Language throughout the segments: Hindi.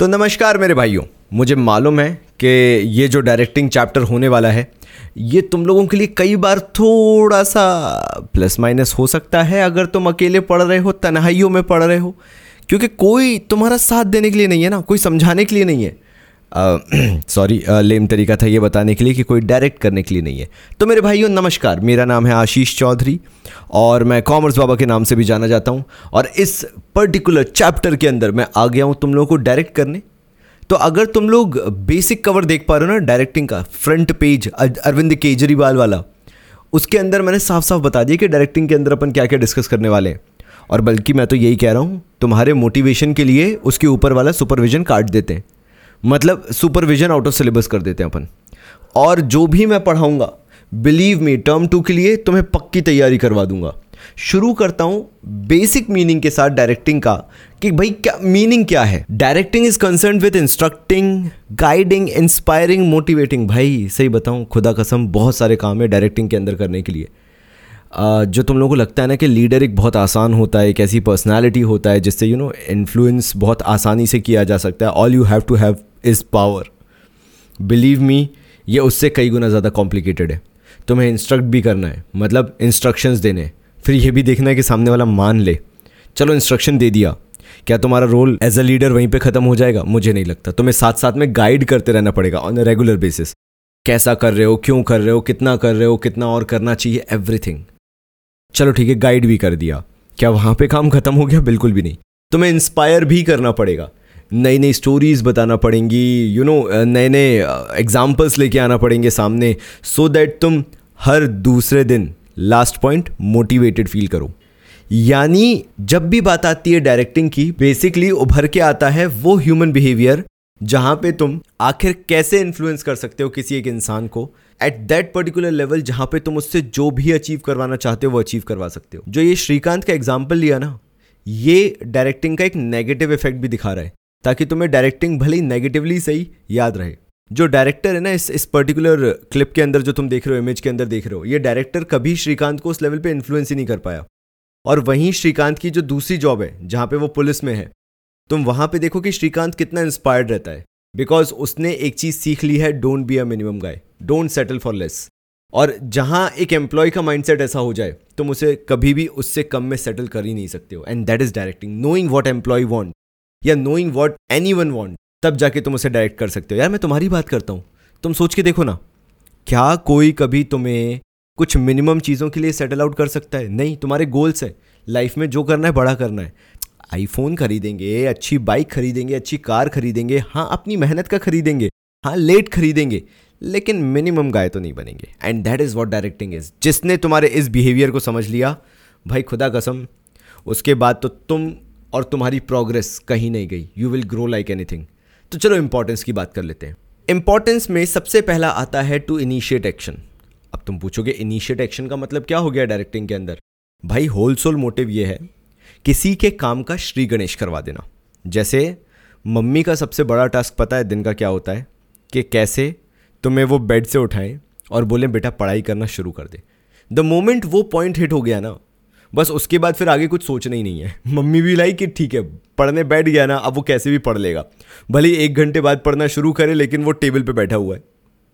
तो नमस्कार मेरे भाइयों, मुझे मालूम है कि ये जो डायरेक्टिंग चैप्टर होने वाला है ये तुम लोगों के लिए कई बार थोड़ा सा प्लस माइनस हो सकता है अगर तुम अकेले पढ़ रहे हो, तन्हाइयों में पढ़ रहे हो, क्योंकि कोई तुम्हारा साथ देने के लिए नहीं है ना, कोई समझाने के लिए नहीं है। सॉरी, लेम तरीका था ये बताने के लिए कि कोई डायरेक्ट करने के लिए नहीं है। तो मेरे भाइयों नमस्कार, मेरा नाम है आशीष चौधरी और मैं कॉमर्स बाबा के नाम से भी जाना जाता हूँ। और इस पर्टिकुलर चैप्टर के अंदर मैं आ गया हूँ तुम लोगों को डायरेक्ट करने। तो अगर तुम लोग बेसिक कवर देख पा रहे हो ना डायरेक्टिंग का, फ्रंट पेज अरविंद केजरीवाल वाला, उसके अंदर मैंने साफ साफ बता दिया कि डायरेक्टिंग के अंदर अपन क्या क्या डिस्कस करने वाले हैं। और बल्कि मैं तो यही कह रहा हूँ, तुम्हारे मोटिवेशन के लिए उसके ऊपर वाला सुपरविजन काट देते हैं, मतलब सुपरविजन आउट ऑफ सिलेबस कर देते हैं अपन। और जो भी मैं पढ़ाऊँगा, बिलीव मी, टर्म 2 के लिए तुम्हें पक्की तैयारी करवा दूंगा। शुरू करता हूँ बेसिक मीनिंग के साथ डायरेक्टिंग का, कि भाई क्या मीनिंग क्या है। Directing is concerned with instructing, guiding, inspiring, motivating. भाई सही बताऊँ, खुदा कसम बहुत सारे काम है डायरेक्टिंग के अंदर करने के लिए। जो तुम लोगों को लगता है ना कि लीडर एक बहुत आसान होता है, एक ऐसी पर्सनैलिटी होता है जिससे यू नो इन्फ्लुएंस बहुत आसानी से किया जा सकता है, all you have to have is power, believe me ये उससे कई गुना ज़्यादा कॉम्प्लिकेटेड है। तुम्हें इंस्ट्रक्ट भी करना है, मतलब इंस्ट्रक्शंस देने हैं, फिर यह भी देखना है कि सामने वाला मान ले। चलो इंस्ट्रक्शन दे दिया, क्या तुम्हारा रोल एज अ लीडर वहीं पे ख़त्म हो जाएगा? मुझे नहीं लगता। तुम्हें साथ साथ में गाइड करते रहना पड़ेगा ऑन अ रेगुलर बेसिस, कैसा कर रहे हो, क्यों कर रहे हो, कितना कर रहे हो, कितना और करना चाहिए, एवरीथिंग। चलो ठीक है, गाइड भी कर दिया, क्या वहाँ पे काम खत्म हो गया? बिल्कुल भी नहीं। तुम्हें इंस्पायर भी करना पड़ेगा, नई नई स्टोरीज़ बताना पड़ेंगी, यू नो नए नए एग्जाम्पल्स लेके आना पड़ेंगे सामने, सो दैट तुम हर दूसरे दिन, लास्ट पॉइंट, मोटिवेटेड फील करो। यानी जब भी बात आती है डायरेक्टिंग की, बेसिकली उभर के आता है वो ह्यूमन बिहेवियर जहाँ पे तुम आखिर कैसे इन्फ्लुएंस कर सकते हो किसी एक इंसान को एट दैट पर्टिकुलर लेवल, जहाँ पे तुम उससे जो भी अचीव करवाना चाहते हो वो अचीव करवा सकते हो। जो ये श्रीकांत का एग्जाम्पल लिया ना, ये डायरेक्टिंग का एक नेगेटिव इफेक्ट भी दिखा रहा है, ताकि तुम्हें डायरेक्टिंग भले ही नेगेटिवली सही याद रहे। जो डायरेक्टर है ना इस पर्टिकुलर क्लिप के अंदर, जो तुम देख रहे हो, इमेज के अंदर देख रहे हो, ये डायरेक्टर कभी श्रीकांत को उस लेवल पे इन्फ्लुएंस ही नहीं कर पाया। और वहीं श्रीकांत की जो दूसरी जॉब है जहाँ पे वो पुलिस में है, तुम वहाँ पे देखो कि श्रीकांत कितना इंस्पायर्ड रहता है, बिकॉज उसने एक चीज़ सीख ली है, don't be a minimum guy, don't settle for less. और जहाँ एक एम्प्लॉय का माइंडसेट ऐसा हो जाए, तुम उसे कभी भी उससे कम में सेटल कर ही नहीं सकते हो। And that is directing, knowing what employ want या नोइंग वॉट एनीवन वॉन्ट, तब जाके तुम उसे डायरेक्ट कर सकते हो। यार मैं तुम्हारी बात करता हूँ, तुम सोच के देखो ना, क्या कोई कभी तुम्हें कुछ मिनिमम चीज़ों के लिए सेटल आउट कर सकता है? नहीं। तुम्हारे गोल्स है लाइफ में, जो करना है बड़ा करना है, आईफोन खरीदेंगे, अच्छी बाइक खरीदेंगे, अच्छी कार खरीदेंगे, हाँ अपनी मेहनत का खरीदेंगे, हाँ लेट खरीदेंगे, लेकिन मिनिमम गाय तो नहीं बनेंगे। And that is what directing is. जिसने तुम्हारे इस बिहेवियर को समझ लिया, भाई खुदा कसम, उसके बाद तो तुम और तुम्हारी प्रोग्रेस कहीं नहीं गई, you will grow like anything. तो चलो इंपॉर्टेंस की बात कर लेते हैं। इंपॉर्टेंस में सबसे पहला आता है टू इनिशिएट एक्शन। अब तुम पूछोगे इनिशिएट एक्शन का मतलब क्या हो गया डायरेक्टिंग के अंदर? भाई होलसोल मोटिव ये है, किसी के काम का श्री गणेश करवा देना। जैसे मम्मी का सबसे बड़ा टास्क पता है दिन का क्या होता है, कि कैसे तुम्हें वो बेड से उठाएं और बोलें बेटा पढ़ाई करना शुरू कर दे। द मोमेंट वो पॉइंट हिट हो गया ना, बस उसके बाद फिर आगे कुछ सोचना ही नहीं है। मम्मी भी लाई कि ठीक है पढ़ने बैठ गया ना, अब वो कैसे भी पढ़ लेगा, भले ही 1 घंटे बाद पढ़ना शुरू करे, लेकिन वो टेबल पे बैठा हुआ है,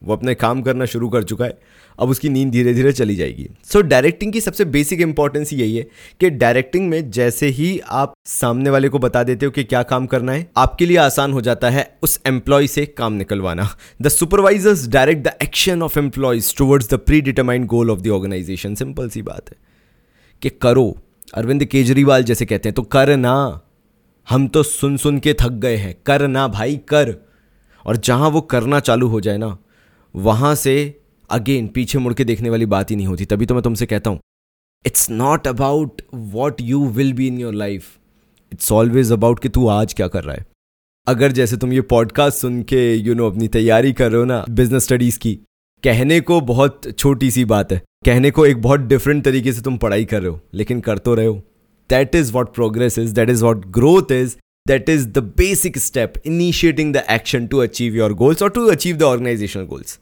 वो अपने काम करना शुरू कर चुका है, अब उसकी नींद धीरे धीरे चली जाएगी। सो डायरेक्टिंग की सबसे बेसिक इंपॉर्टेंस यही है कि डायरेक्टिंग में जैसे ही आप सामने वाले को बता देते हो कि क्या काम करना है, आपके लिए आसान हो जाता है उस एम्प्लॉय से काम निकलवाना। The supervisors direct the action of employees towards the predetermined goal of the organisation. Simple सी बात है कि करो, अरविंद केजरीवाल जैसे कहते हैं, तो करना। हम तो सुन सुन के थक गए हैं, करना भाई कर। और जहां वो करना चालू हो जाए ना, वहां से अगेन पीछे मुड़ के देखने वाली बात ही नहीं होती। तभी तो मैं तुमसे कहता हूं, it's not about what you will be in your life, it's always about कि तू आज क्या कर रहा है। अगर जैसे तुम ये पॉडकास्ट सुन के यू नो अपनी तैयारी कर रहे हो ना बिजनेस स्टडीज की, कहने को बहुत छोटी सी बात है, कहने को एक बहुत डिफरेंट तरीके से तुम पढ़ाई कर रहे हो, लेकिन कर तो रहे हो। That is what progress is, that is what growth is, that is the basic step, initiating the action to achieve your goals और to achieve the organisational goals.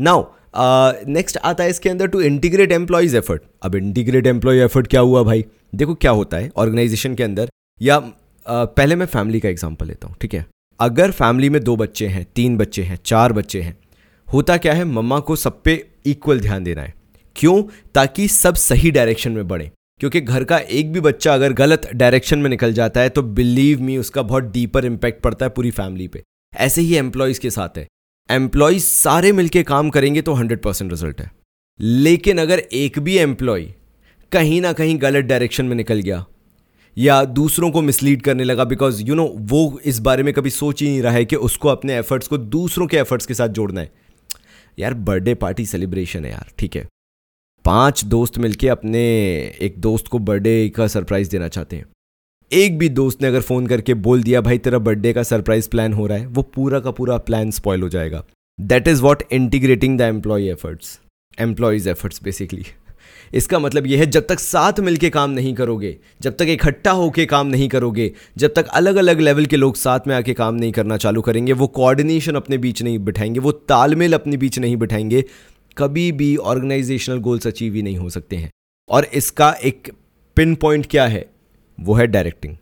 Now next आता है इसके अंदर टू इंटीग्रेट एम्प्लॉयज एफर्ट। अब इंटीग्रेट एम्प्लॉय एफर्ट क्या हुआ भाई? देखो क्या होता है ऑर्गेनाइजेशन के अंदर, या पहले मैं फैमिली का एग्जाम्पल लेता हूँ, ठीक है? अगर फैमिली में 2 बच्चे हैं, 3 बच्चे हैं, 4 बच्चे हैं, होता क्या है, मम्मा को सब पे इक्वल ध्यान देना है। क्यों? ताकि सब सही डायरेक्शन में बढ़े। क्योंकि घर का एक भी बच्चा अगर गलत डायरेक्शन में निकल जाता है तो बिलीव मी उसका बहुत डीपर इम्पैक्ट पड़ता है पूरी फैमिली पे। ऐसे ही एम्प्लॉयज़ के साथ है, एम्प्लॉयज़ सारे मिलके काम करेंगे तो 100% रिजल्ट है। लेकिन अगर एक भी एम्प्लॉय कहीं ना कहीं गलत डायरेक्शन में निकल गया या दूसरों को मिसलीड करने लगा, बिकॉज यू नो वो इस बारे में कभी सोच ही नहीं रहा है कि उसको अपने एफर्ट्स को दूसरों के एफर्ट्स के साथ जोड़ना है। यार बर्थडे पार्टी सेलिब्रेशन है यार, ठीक है, 5 दोस्त मिलके अपने एक दोस्त को बर्थडे का सरप्राइज़ देना चाहते हैं। एक भी दोस्त ने अगर फ़ोन करके बोल दिया भाई तेरा बर्थडे का सरप्राइज़ प्लान हो रहा है, वो पूरा का पूरा प्लान स्पॉइल हो जाएगा। That is what integrating the employees efforts basically. इसका मतलब यह है, जब तक साथ मिलके काम नहीं करोगे, जब तक इकट्ठा होके काम नहीं करोगे, जब तक अलग अलग लेवल के लोग साथ में आके काम नहीं करना चालू करेंगे, वो कोऑर्डिनेशन अपने बीच नहीं बिठाएंगे, वो तालमेल अपने बीच नहीं बिठाएंगे, कभी भी ऑर्गेनाइजेशनल गोल्स अचीव ही नहीं हो सकते हैं। और इसका एक पिन पॉइंट क्या है, वो है डायरेक्टिंग।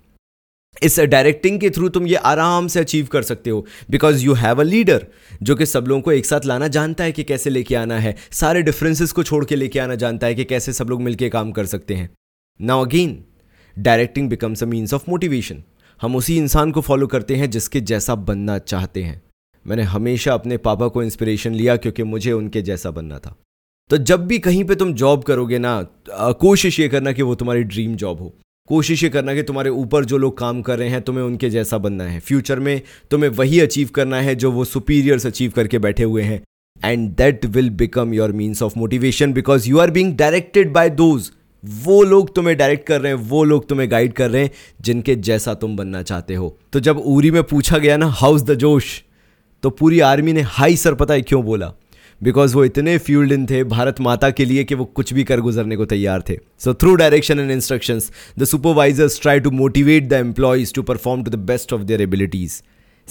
इस डायरेक्टिंग के थ्रू तुम ये आराम से अचीव कर सकते हो, because you have a leader जो कि सब लोगों को एक साथ लाना जानता है कि कैसे लेके आना है, सारे डिफरेंसेस को छोड़ के लेके आना जानता है कि कैसे सब लोग मिलके काम कर सकते हैं। Now again directing becomes a means of motivation. हम उसी इंसान को फॉलो करते हैं जिसके जैसा बनना चाहते हैं। मैंने हमेशा अपने पापा को इंस्पिरेशन लिया क्योंकि मुझे उनके जैसा बनना था। तो जब भी कहीं पे तुम जॉब करोगे ना, कोशिश ये करना कि वो तुम्हारी ड्रीम जॉब हो। कोशिश ये करना कि तुम्हारे ऊपर जो लोग काम कर रहे हैं तुम्हें उनके जैसा बनना है। फ्यूचर में तुम्हें वही अचीव करना है जो वो सुपीरियर्स अचीव करके बैठे हुए हैं। And that will become your means of motivation because you are being directed by those. वो लोग तुम्हें डायरेक्ट कर रहे हैं, वो लोग तुम्हें गाइड कर रहे हैं जिनके जैसा तुम बनना चाहते हो। तो जब उरी में पूछा गया ना हाउस द जोश, तो पूरी आर्मी ने हाई सर पता है क्यों बोला, बिकॉज वो इतने फ्यूल्ड इन थे भारत माता के लिए कि वो कुछ भी कर गुजरने को तैयार थे। So through direction and instructions the supervisors try to motivate the employees to perform to the best of their abilities.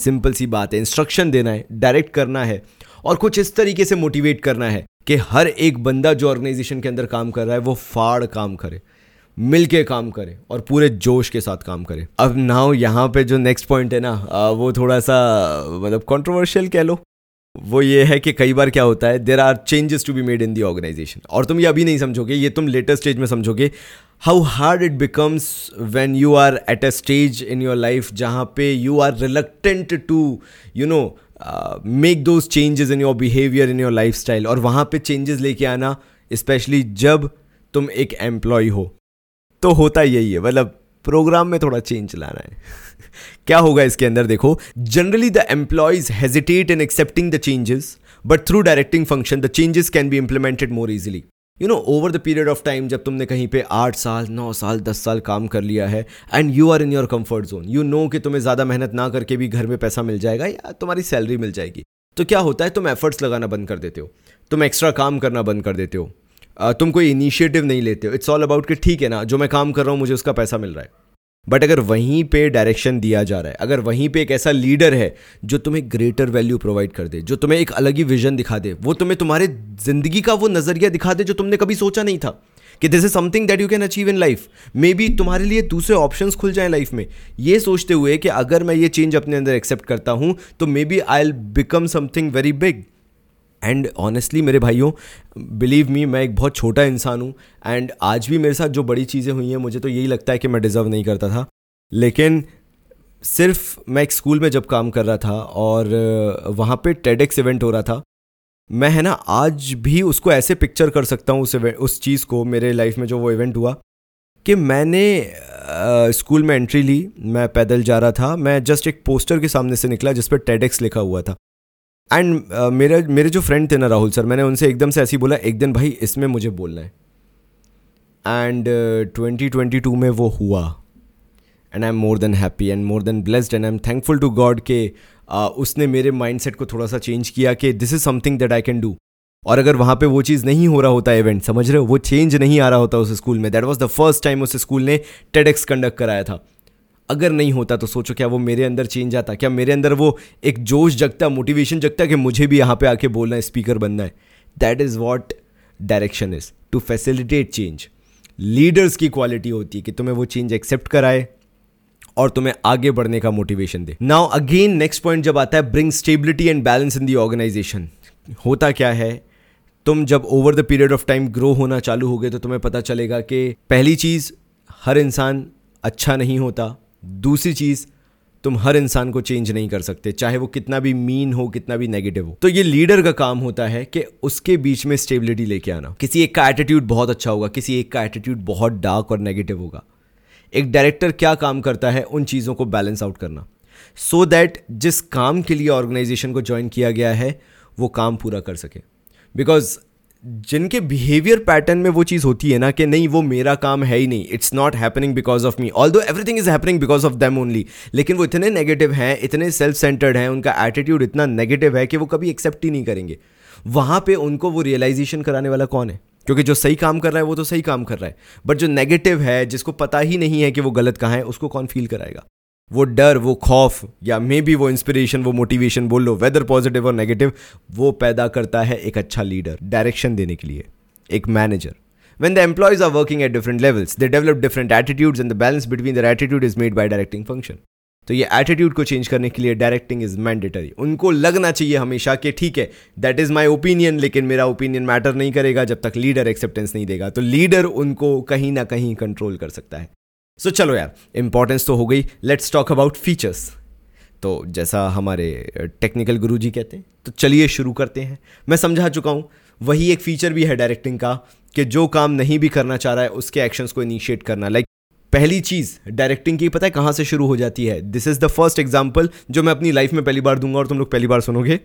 Simple सी बात है, इंस्ट्रक्शन देना है, डायरेक्ट करना है और कुछ इस तरीके से मोटिवेट करना है कि हर एक बंदा जो ऑर्गेनाइजेशन के अंदर काम कर रहा है वो फाड़ काम करे, मिलके काम करे और पूरे जोश के साथ काम करे। अब नाउ यहाँ पे जो नेक्स्ट पॉइंट है ना, वो थोड़ा सा मतलब कंट्रोवर्शियल कह लो। वो ये है कि कई बार क्या होता है, there are changes to be made in the organisation. और तुम ये अभी नहीं समझोगे, ये तुम लेटर स्टेज में समझोगे। How hard it becomes when you are at a stage in your life जहाँ पे you are reluctant to you know make those changes in your behaviour, in your lifestyle. और वहाँ पे चेंजेस लेके आना, स्पेशली जब तुम एक एम्प्लॉय हो, तो होता यही है, मतलब प्रोग्राम में थोड़ा चेंज लाना है। क्या होगा इसके अंदर देखो, generally the employees hesitate in accepting the changes, but through directing function the changes can be implemented more easily. You know over the period of time, जब तुमने कहीं पे 8 साल 9 साल 10 साल काम कर लिया है and you are in your comfort zone, you know कि तुम्हें ज़्यादा मेहनत ना करके भी घर में पैसा मिल जाएगा या तुम्हारी सैलरी मिल जाएगी, तो क्या होता है, तुम एफर्ट्स लगाना बंद कर देते हो, तुम एक्स्ट्रा काम करना बंद कर देते हो, तुम कोई इनिशिएटिव नहीं लेते हो। इट्स ऑल अबाउट कि ठीक है ना, जो मैं काम कर रहा हूँ मुझे उसका पैसा मिल रहा है। बट अगर वहीं पे डायरेक्शन दिया जा रहा है, अगर वहीं पे एक ऐसा लीडर है जो तुम्हें ग्रेटर वैल्यू प्रोवाइड कर दे, जो तुम्हें एक अलग ही विजन दिखा दे, वो तुम्हें तुम्हारे ज़िंदगी का वो नज़रिया दिखा दे जो तुमने कभी सोचा नहीं था कि this is something that you can achieve in life, maybe तुम्हारे लिए दूसरे ऑप्शंस खुल जाएं लाइफ में, ये सोचते हुए कि अगर मैं ये चेंज अपने अंदर एक्सेप्ट करता हूँ तो maybe I will become something very big. And honestly मेरे भाइयों, बिलीव मी, मैं एक बहुत छोटा इंसान हूँ एंड आज भी मेरे साथ जो बड़ी चीज़ें हुई हैं मुझे तो यही लगता है कि मैं डिज़र्व नहीं करता था। लेकिन सिर्फ मैं एक स्कूल में जब काम कर रहा था और वहाँ पे TEDx इवेंट हो रहा था, मैं है ना आज भी उसको ऐसे पिक्चर कर सकता हूँ उस चीज़ को मेरे लाइफ में जो वो इवेंट हुआ, कि मैंने स्कूल में एंट्री ली, मैं पैदल जा रहा था, मैं जस्ट एक पोस्टर के सामने से निकला जिस पर TEDx लिखा हुआ था। एंड मेरे जो फ्रेंड थे ना राहुल सर, मैंने उनसे एकदम से ऐसे ही बोला एक दिन भाई इसमें मुझे बोलना है। एंड 2022 में वो हुआ and I am more than happy and more than blessed and I am thankful to God के उसने मेरे माइंडसेट को थोड़ा सा चेंज किया कि this is something that I can do. और अगर वहाँ पे वो चीज़ नहीं हो रहा होता इवेंट, समझ रहे हो, वो चेंज नहीं आ रहा होता उस स्कूल में, that was the first time उस स्कूल ने TEDx कंडक्ट कराया था, अगर नहीं होता तो सोचो क्या वो मेरे अंदर चेंज आता, क्या मेरे अंदर वो एक जोश जगता, मोटिवेशन जगता कि मुझे भी यहाँ पे आके बोलना है, स्पीकर बनना है। That is what direction is, to facilitate change. Leaders की क्वालिटी होती है कि तुम्हें वो चेंज एक्सेप्ट कराए और तुम्हें आगे बढ़ने का मोटिवेशन दे। नाउ अगेन नेक्स्ट पॉइंट जब आता है bring stability and balance in the organisation. होता क्या है, तुम जब over the period of time grow होना चालू होगे तो तुम्हें पता चलेगा कि पहली चीज़ हर इंसान अच्छा नहीं होता, दूसरी चीज़ तुम हर इंसान को चेंज नहीं कर सकते चाहे वो कितना भी मीन हो, कितना भी नेगेटिव हो। तो ये लीडर का काम होता है कि उसके बीच में स्टेबिलिटी लेके आना। किसी एक का एटीट्यूड बहुत अच्छा होगा, किसी एक का एटीट्यूड बहुत डार्क और नेगेटिव होगा। एक डायरेक्टर क्या काम करता है, उन चीज़ों को बैलेंस आउट करना सो दैट जिस काम के लिए ऑर्गेनाइजेशन को ज्वाइन किया गया है वो काम पूरा कर सके। बिकॉज जिनके बिहेवियर पैटर्न में वो चीज़ होती है ना कि नहीं वो मेरा काम है ही नहीं, it's not happening because of me, although everything is happening because of them only, लेकिन वो इतने नेगेटिव हैं, इतने सेल्फ सेंटर्ड हैं, उनका एटीट्यूड इतना नेगेटिव है कि वो कभी एक्सेप्ट ही नहीं करेंगे। वहाँ पे उनको वो रियलाइजेशन कराने वाला कौन है, क्योंकि जो सही काम कर रहा है वो तो सही काम कर रहा है, बट जो नेगेटिव है, जिसको पता ही नहीं है कि वो गलत कहाँ है, उसको कौन फील कराएगा। वो डर, वो खौफ, या मे बी वो इंस्पिरेशन, वो मोटिवेशन बोल लो, वेदर पॉजिटिव और नेगेटिव, वो पैदा करता है एक अच्छा लीडर डायरेक्शन देने के लिए, एक manager. When the employees are working at different levels, they develop different attitudes and the balance between their attitude is made by directing function. तो ये एटीट्यूड को चेंज करने के लिए डायरेक्टिंग इज मैंडेटरी। उनको लगना चाहिए हमेशा कि ठीक है दैट इज़ माई ओपिनियन, लेकिन मेरा ओपिनियन मैटर नहीं करेगा जब तक लीडर एक्सेप्टेंस नहीं देगा। तो लीडर उनको कहीं ना कहीं कंट्रोल कर सकता है। सो चलो यार, इंपॉर्टेंस तो हो गई, लेट्स टॉक अबाउट फीचर्स। तो जैसा हमारे टेक्निकल गुरुजी कहते हैं, तो चलिए शुरू करते हैं। मैं समझा चुका हूँ, वही एक फीचर भी है डायरेक्टिंग का कि जो काम नहीं भी करना चाह रहा है उसके एक्शंस को इनिशिएट करना। लाइक पहली चीज़ डायरेक्टिंग की पता है कहाँ से शुरू हो जाती है? This is the first example जो मैं अपनी लाइफ में पहली बार दूंगा और तुम लोग पहली बार सुनोगे।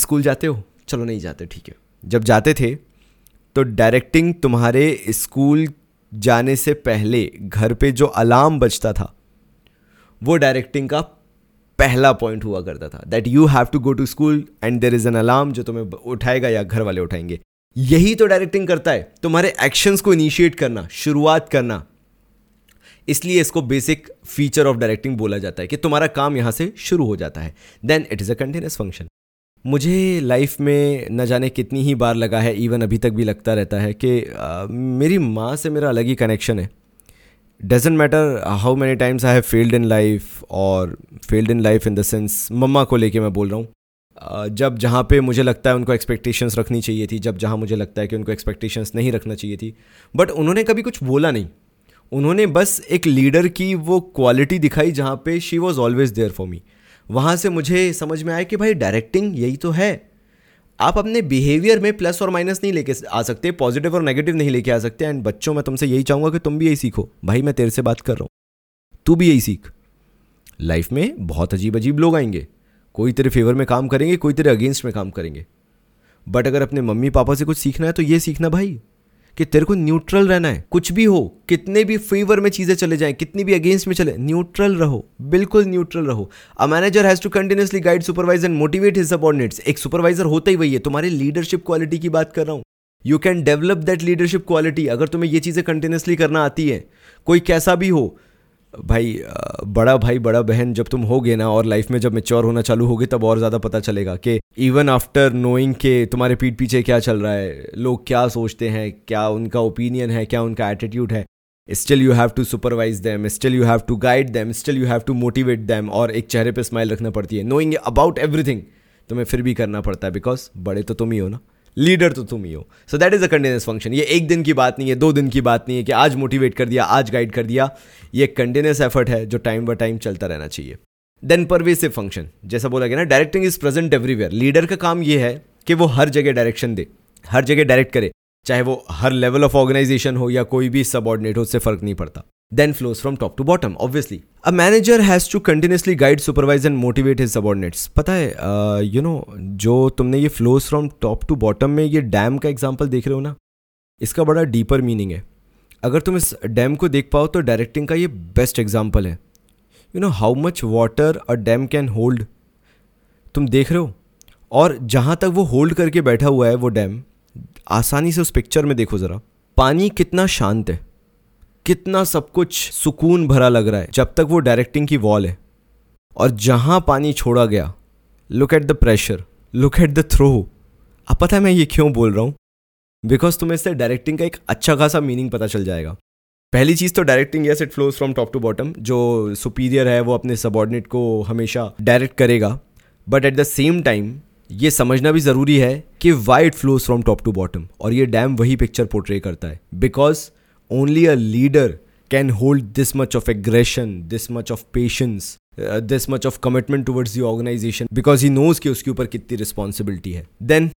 स्कूल जाते हो? चलो नहीं जाते, ठीक है। जब जाते थे तो डायरेक्टिंग तुम्हारे स्कूल जाने से पहले घर पे जो अलार्म बजता था वो डायरेक्टिंग का पहला पॉइंट हुआ करता था, that you have to go to school and there is an alarm जो तुम्हें उठाएगा या घर वाले उठाएंगे। यही तो डायरेक्टिंग करता है, तुम्हारे एक्शंस को इनिशिएट करना, शुरुआत करना। इसलिए इसको बेसिक फीचर ऑफ डायरेक्टिंग बोला जाता है कि तुम्हारा काम यहाँ से शुरू हो जाता है। Then it is a continuous function. मुझे लाइफ में न जाने कितनी ही बार लगा है, इवन अभी तक भी लगता रहता है कि मेरी माँ से मेरा अलग ही कनेक्शन है। Doesn't matter how many times I have failed in life, और failed in life in the sense मम्मा को लेके मैं बोल रहा हूँ। जब जहाँ पे मुझे लगता है उनको एक्सपेक्टेशंस रखनी चाहिए थी, जब जहाँ मुझे लगता है कि उनको एक्सपेक्टेशंस नहीं रखना चाहिए थी, बट उन्होंने कभी कुछ बोला नहीं। उन्होंने बस एक लीडर की वो क्वालिटी दिखाई जहाँ पे she was always there for me. वहाँ से मुझे समझ में आया कि भाई डायरेक्टिंग यही तो है। आप अपने बिहेवियर में प्लस और माइनस नहीं लेके आ सकते, पॉजिटिव और नेगेटिव नहीं लेके आ सकते। एंड बच्चों मैं तुमसे यही चाहूँगा कि तुम भी यही सीखो। भाई मैं तेरे से बात कर रहा हूँ, तू भी यही सीख। लाइफ में बहुत अजीब अजीब लोग आएंगे, कोई तेरे फेवर में काम करेंगे, कोई तेरे अगेंस्ट में काम करेंगे, बट अगर अपने मम्मी पापा से कुछ सीखना है तो ये सीखना भाई कि तेरे को न्यूट्रल रहना है। कुछ भी हो, कितने भी फेवर में चीज़ें चले जाएं, कितनी भी अगेंस्ट में चले, न्यूट्रल रहो, बिल्कुल न्यूट्रल रहो। A manager has to continuously guide, supervise and motivate his subordinates. एक सुपरवाइजर होता ही वही है। तुम्हारे लीडरशिप क्वालिटी की बात कर रहा हूँ, you can develop that leadership quality. अगर तुम्हें ये चीज़ें कंटिन्यूअसली करना आती है, कोई कैसा भी हो भाई बड़ा बहन जब तुम होगे ना, और लाइफ में जब मैच्योर होना चालू होगे, तब और ज़्यादा पता चलेगा कि इवन आफ्टर नोइंग के तुम्हारे पीठ पीछे क्या चल रहा है, लोग क्या सोचते हैं, क्या उनका ओपिनियन है, क्या उनका एटीट्यूड है, still you have to supervise them, still you have to guide them, still you have to motivate them. और एक चेहरे पर स्माइल रखना पड़ती है, नोइंग अबाउट एवरीथिंग तुम्हें फिर भी करना पड़ता है, बिकॉज बड़े तो तुम ही हो ना, लीडर तो तुम ही हो। So that is a continuous function. ये एक दिन की बात नहीं है, दो दिन की बात नहीं है कि आज मोटिवेट कर दिया, आज गाइड कर दिया। ये कंटिन्यूस एफर्ट है जो टाइम बाय टाइम चलता रहना चाहिए। देन परवेसिव फंक्शन, जैसा बोला गया ना, directing is present everywhere. Leader का काम ये है कि वो हर जगह डायरेक्शन दे, हर जगह डायरेक्ट करे, चाहे वो हर लेवल ऑफ ऑर्गेनाइजेशन हो या कोई भी सबऑर्डिनेट हो, उससे फर्क नहीं पड़ता। Then flows from top to bottom, obviously. A manager has to continuously guide, supervise and motivate his subordinates. पता है, जो तुमने ये flows from top to bottom में ये डैम का एग्जाम्पल देख रहे हो ना, इसका बड़ा डीपर मीनिंग है। अगर तुम इस डैम को देख पाओ तो डायरेक्टिंग का ये बेस्ट एग्जाम्पल है। You know how much water a dam can hold, तुम देख रहे हो, और जहाँ तक वो होल्ड करके बैठा हुआ है वो डैम, आसानी से उस पिक्चर में देखो ज़रा, पानी कितना शांत है, कितना सब कुछ सुकून भरा लग रहा है जब तक वो डायरेक्टिंग की वॉल है। और जहाँ पानी छोड़ा गया, look at the pressure, look at the throw. अब पता है मैं ये क्यों बोल रहा हूँ? बिकॉज तुम्हें इससे डायरेक्टिंग का एक अच्छा खासा मीनिंग पता चल जाएगा। पहली चीज़ तो directing, yes it flows from top to bottom. जो सुपीरियर है वो अपने सबॉर्डिनेट को हमेशा डायरेक्ट करेगा, but at the same time ये समझना भी ज़रूरी है कि why it flows from top to bottom, और ये डैम वही पिक्चर पोर्ट्रे करता है। Because only a leader can hold this much of aggression, this much of patience, this much of commitment towards the organisation, because he knows कि उसके ऊपर कितनी रिस्पॉन्सिबिलिटी है। Then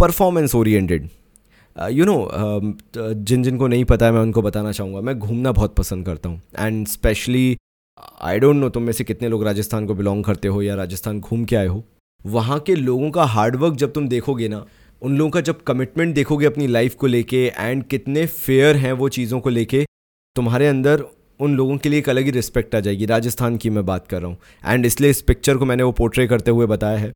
performance oriented, you know, जिन जिनको नहीं पता है मैं उनको बताना चाहूँगा, मैं घूमना बहुत पसंद करता हूँ। And specially I don't know तुम में से कितने लोग राजस्थान को बिलोंग करते हो या राजस्थान घूम के आए हो। वहाँ के लोगों का हार्डवर्क जब तुम देखोगे ना, उन लोगों का जब कमिटमेंट देखोगे अपनी लाइफ को लेके, एंड कितने फेयर हैं वो चीज़ों को लेके, तुम्हारे अंदर उन लोगों के लिए एक अलग ही रिस्पेक्ट आ जाएगी। राजस्थान की मैं बात कर रहा हूँ, एंड इसलिए इस पिक्चर को मैंने वो पोर्ट्रे करते हुए बताया है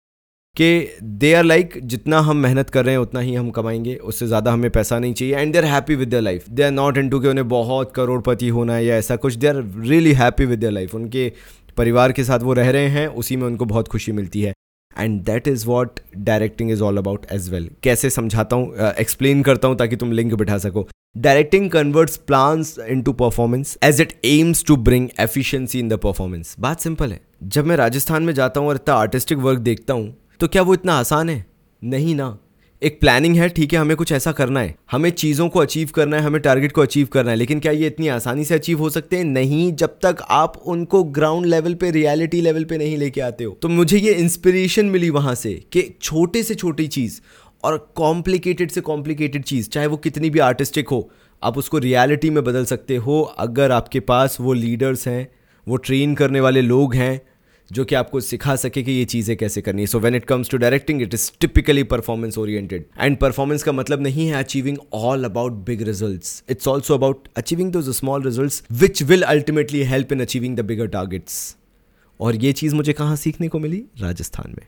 कि दे आर लाइक, जितना हम मेहनत कर रहे हैं उतना ही हम कमाएंगे, उससे ज़्यादा हमें पैसा नहीं चाहिए। And they are happy with their life, they are not into कि उन्हें बहुत करोड़पति होना है या ऐसा कुछ। They are really happy with their life, उनके परिवार के साथ वो रह रहे हैं, उसी में उनको बहुत खुशी मिलती है। And that is what directing is all about as well. कैसे समझाता हूँ, एक्सप्लेन करता हूँ ताकि तुम लिंक बिठा सको। Directing converts plans into performance as it aims to bring efficiency in the performance. बात सिंपल है, जब मैं राजस्थान में जाता हूँ और इतना आर्टिस्टिक वर्क देखता हूँ, तो क्या वो इतना आसान है? नहीं ना। एक प्लानिंग है, ठीक है, हमें कुछ ऐसा करना है, हमें चीज़ों को अचीव करना है, हमें टारगेट को अचीव करना है, लेकिन क्या ये इतनी आसानी से अचीव हो सकते हैं? नहीं, जब तक आप उनको ग्राउंड लेवल पे, रियलिटी लेवल पे नहीं लेके आते हो। तो मुझे ये इंस्पिरेशन मिली वहाँ से कि छोटे से छोटी चीज़ और कॉम्प्लिकेटेड से कॉम्प्लिकेटेड चीज़, चाहे वो कितनी भी आर्टिस्टिक हो, आप उसको रियलिटी में बदल सकते हो अगर आपके पास वो लीडर्स हैं, वो ट्रेन करने वाले लोग हैं जो कि आपको सिखा सके कि ये चीज़ें कैसे करनी है। So when it comes to directing, it is typically performance oriented. And performance का मतलब नहीं है achieving all about big results, it's also about achieving those small results which will ultimately help in achieving the bigger targets. और ये चीज़ मुझे कहाँ सीखने को मिली? राजस्थान में।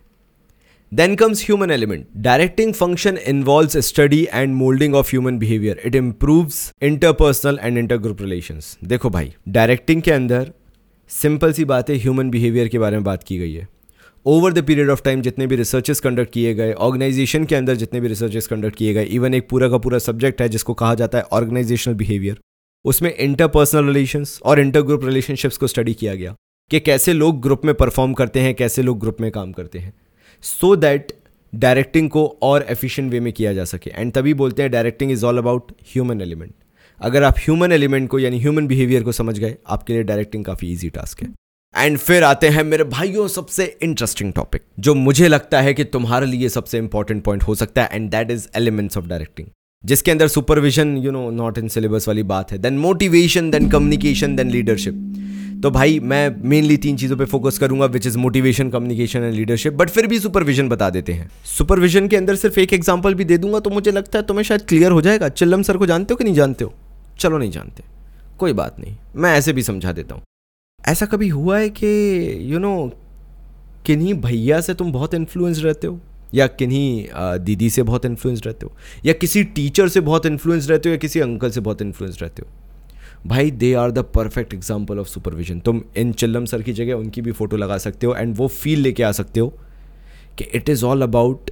Then comes human element. Directing function involves study and molding of human behavior. It improves interpersonal and intergroup relations. देखो भाई, डायरेक्टिंग के अंदर सिंपल सी बातें ह्यूमन बिहेवियर के बारे में बात की गई है। Over the period of time जितने भी रिसर्चेस कंडक्ट किए गए, ऑर्गेनाइजेशन के अंदर जितने भी रिसर्चेस कंडक्ट किए गए, इवन एक पूरा का पूरा सब्जेक्ट है जिसको कहा जाता है ऑर्गेनाइजेशनल बिहेवियर, उसमें इंटरपर्सनल रिलेशंस और इंटरग्रुप रिलेशनशिप्स को स्टडी किया गया कि कैसे लोग ग्रुप में परफॉर्म करते हैं, कैसे लोग ग्रुप में काम करते हैं, सो दैट डायरेक्टिंग को और एफिशिएंट वे में किया जा सके। एंड तभी बोलते हैं directing is all about human element. अगर आप ह्यूमन एलिमेंट को यानी ह्यूमन बिहेवियर को समझ गए, आपके लिए डायरेक्टिंग काफ़ी इजी टास्क है। एंड फिर आते हैं मेरे भाइयों सबसे इंटरेस्टिंग टॉपिक, जो मुझे लगता है कि तुम्हारे लिए सबसे इंपॉर्टेंट पॉइंट हो सकता है, and that is elements of directing, जिसके अंदर supervision, you know, not in syllabus वाली बात है, then motivation, then communication, then leadership. तो भाई मैं मेनली तीन चीज़ों पे फोकस करूंगा, which is motivation, communication and leadership, but फिर भी सुपरविजन बता देते हैं। सुपरविजन के अंदर सिर्फ एक एग्जांपल भी दे दूंगा तो मुझे लगता है तुम्हें शायद क्लियर हो जाएगा। चलम सर को जानते हो कि नहीं जानते हो? चलो नहीं जानते, कोई बात नहीं, मैं ऐसे भी समझा देता हूँ। ऐसा कभी हुआ है कि यू नो किन्हीं भैया से तुम बहुत इन्फ्लुएंस रहते हो, या किन्हीं दीदी से बहुत इन्फ्लुएंस रहते हो, या किसी टीचर से बहुत इन्फ्लुएंस रहते हो, या किसी अंकल से बहुत इन्फ्लुएंस रहते हो? भाई they are the perfect example of supervision. तुम इन चिल्लम सर की जगह उनकी भी फोटो लगा सकते हो एंड वो फील लेके आ सकते हो कि it is all about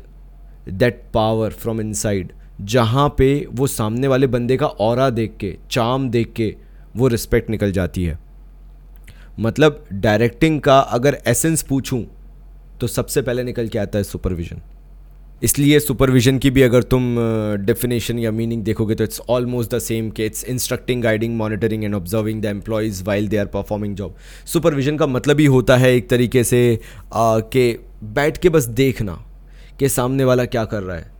that power from inside, जहाँ पे वो सामने वाले बंदे का ऑरा देख के, चार्म देख के वो रिस्पेक्ट निकल जाती है। मतलब डायरेक्टिंग का अगर एसेंस पूछूं तो सबसे पहले निकल के आता है सुपरविजन। इसलिए सुपरविजन की भी अगर तुम डेफिनेशन या मीनिंग देखोगे तो इट्स ऑलमोस्ट द सेम, कि it's instructing, guiding, monitoring and observing the employees while they are performing job. Supervision का मतलब ही होता है एक तरीके से कि बैठ के बस देखना कि सामने वाला क्या कर रहा है।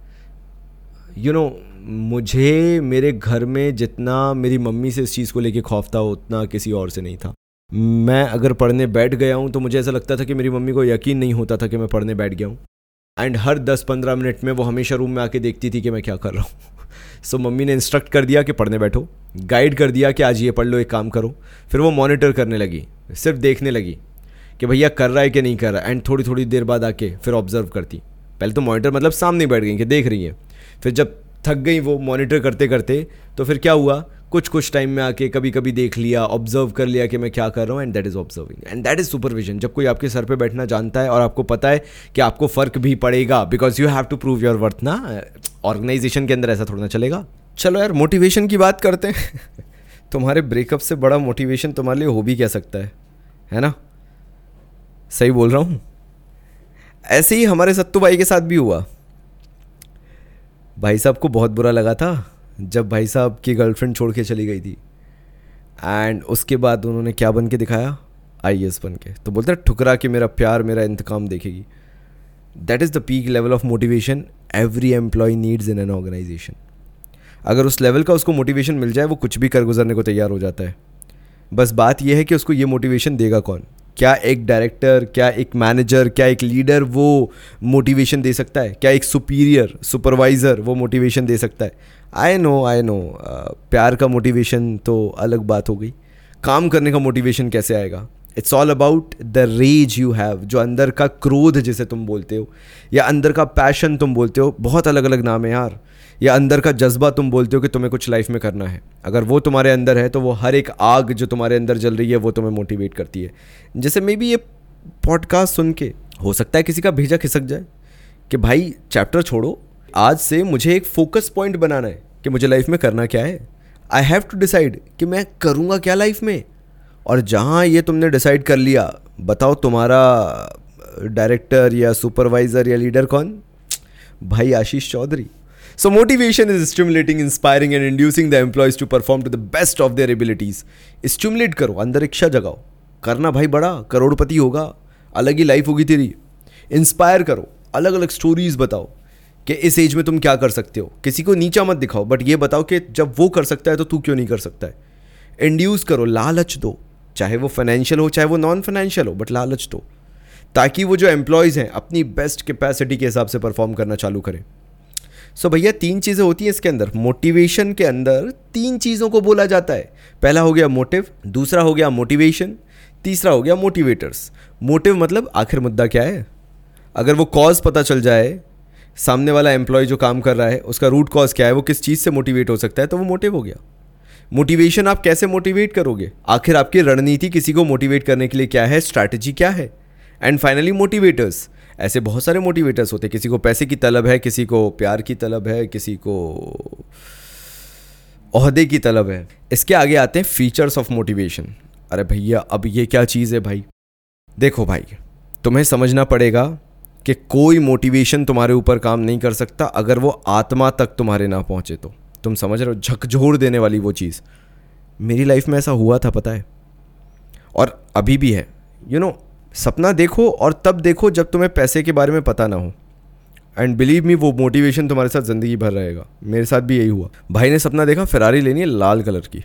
यू नो, मुझे मेरे घर में जितना मेरी मम्मी से इस चीज़ को लेके खौफ था, उतना किसी और से नहीं था। मैं अगर पढ़ने बैठ गया हूँ तो मुझे ऐसा लगता था कि मेरी मम्मी को यकीन नहीं होता था कि मैं पढ़ने बैठ गया हूँ। एंड हर 10-15 मिनट में वो हमेशा रूम में आके देखती थी कि मैं क्या कर रहा हूँ। सो मम्मी ने इंस्ट्रक्ट कर दिया कि पढ़ने बैठो, गाइड कर दिया कि आज ये पढ़ लो, एक काम करो। फिर वो मॉनिटर करने लगी, सिर्फ देखने लगी कि भैया कर रहा है कि नहीं कर रहा। एंड थोड़ी थोड़ी देर बाद आके फिर ऑब्जर्व करती। पहले तो मॉनिटर मतलब सामने बैठ गई कि देख रही है, फिर जब थक गई वो मॉनिटर करते करते, तो फिर क्या हुआ, कुछ टाइम में आके कभी कभी देख लिया, ऑब्जर्व कर लिया कि मैं क्या कर रहा हूँ। And that is observing and that is supervision. जब कोई आपके सर पे बैठना जानता है और आपको पता है कि आपको फ़र्क भी पड़ेगा, because you have to prove your worth ना, ऑर्गेनाइजेशन के अंदर ऐसा थोड़ा ना चलेगा। चलो यार, मोटिवेशन की बात करते हैं। तुम्हारे ब्रेकअप से बड़ा मोटिवेशन तुम्हारे लिए हो भी कह सकता है ना? सही बोल रहा हूँ? ऐसे ही हमारे सत्तू भाई के साथ भी हुआ। भाई साहब को बहुत बुरा लगा था जब भाई साहब की गर्लफ्रेंड छोड़ के चली गई थी, एंड उसके बाद उन्होंने क्या बन के दिखाया, IAS बन के। तो बोलते हैं ठुकरा के मेरा प्यार मेरा इंतकाम देखेगी। That is the peak level of motivation every employee needs in an organisation. अगर उस लेवल का उसको मोटिवेशन मिल जाए, वो कुछ भी कर गुजरने को तैयार हो जाता है। बस बात यह है कि उसको ये मोटिवेशन देगा कौन? क्या एक डायरेक्टर, क्या एक मैनेजर, क्या एक लीडर वो मोटिवेशन दे सकता है? क्या एक सुपीरियर सुपरवाइज़र वो मोटिवेशन दे सकता है? आई नो प्यार का मोटिवेशन तो अलग बात हो गई, काम करने का मोटिवेशन कैसे आएगा? It's all about the rage you have, जो अंदर का क्रोध जिसे तुम बोलते हो, या अंदर का पैशन तुम बोलते हो, बहुत अलग अलग नाम है यार, या अंदर का जज्बा तुम बोलते हो कि तुम्हें कुछ लाइफ में करना है। अगर वो तुम्हारे अंदर है तो वो हर एक आग जो तुम्हारे अंदर जल रही है वो तुम्हें मोटिवेट करती है। जैसे मे बी ये पॉडकास्ट सुन के हो सकता है किसी का भेजा खिसक जाए कि भाई चैप्टर छोड़ो, आज से मुझे एक फोकस पॉइंट बनाना है कि मुझे लाइफ में करना क्या है। आई हैव टू डिसाइड कि मैं करूँगा क्या लाइफ में। और जहाँ ये तुमने डिसाइड कर लिया, बताओ तुम्हारा डायरेक्टर या सुपरवाइज़र या लीडर कौन? भाई Ashish Chaudhary. So motivation is stimulating, inspiring and inducing the employees to perform to the best of their abilities. Stimulate करो, अंदर इच्छा जगाओ, करना भाई बड़ा, करोड़पति होगा, अलग ही लाइफ होगी तेरी। इंस्पायर करो, अलग अलग स्टोरीज बताओ कि इस एज में तुम क्या कर सकते हो। किसी को नीचा मत दिखाओ, बट ये बताओ कि जब वो कर सकता है तो तू क्यों नहीं कर सकता है। इंड्यूस करो, लालच दो, चाहे वो फाइनेंशियल हो चाहे वो नॉन फाइनेंशियल हो, बट लालच दो, ताकि वो जो एम्प्लॉयज़ हैं अपनी बेस्ट कैपेसिटी के हिसाब से परफॉर्म करना चालू करें। सो भैया तीन चीज़ें होती हैं इसके अंदर, मोटिवेशन के अंदर तीन चीज़ों को बोला जाता है। पहला हो गया मोटिव, दूसरा हो गया मोटिवेशन, तीसरा हो गया मोटिवेटर्स। मोटिव मतलब आखिर मुद्दा क्या है। अगर वो कॉज पता चल जाए, सामने वाला एम्प्लॉय जो काम कर रहा है उसका रूट कॉज क्या है, वो किस चीज़ से मोटिवेट हो सकता है, तो वो मोटिव हो गया। मोटिवेशन आप कैसे मोटिवेट करोगे, आखिर आपकी रणनीति किसी को मोटिवेट करने के लिए क्या है, स्ट्रैटेजी क्या है। एंड फाइनली मोटिवेटर्स, ऐसे बहुत सारे मोटिवेटर्स होते हैं। किसी को पैसे की तलब है, किसी को प्यार की तलब है, किसी को ओहदे की तलब है। इसके आगे आते हैं फीचर्स ऑफ मोटिवेशन। अरे भैया अब ये क्या चीज़ है भाई? देखो भाई, तुम्हें समझना पड़ेगा कि कोई मोटिवेशन तुम्हारे ऊपर काम नहीं कर सकता अगर वो आत्मा तक तुम्हारे ना पहुँचे। तो तुम समझ रहे हो, झकझोर देने वाली वो चीज़। मेरी लाइफ में ऐसा हुआ था पता है, और अभी भी है। यू नो, सपना देखो और तब देखो जब तुम्हें पैसे के बारे में पता ना हो। एंड बिलीव मी, वो मोटिवेशन तुम्हारे साथ ज़िंदगी भर रहेगा। मेरे साथ भी यही हुआ। भाई ने सपना देखा फ़ेरारी लेनी है लाल कलर की,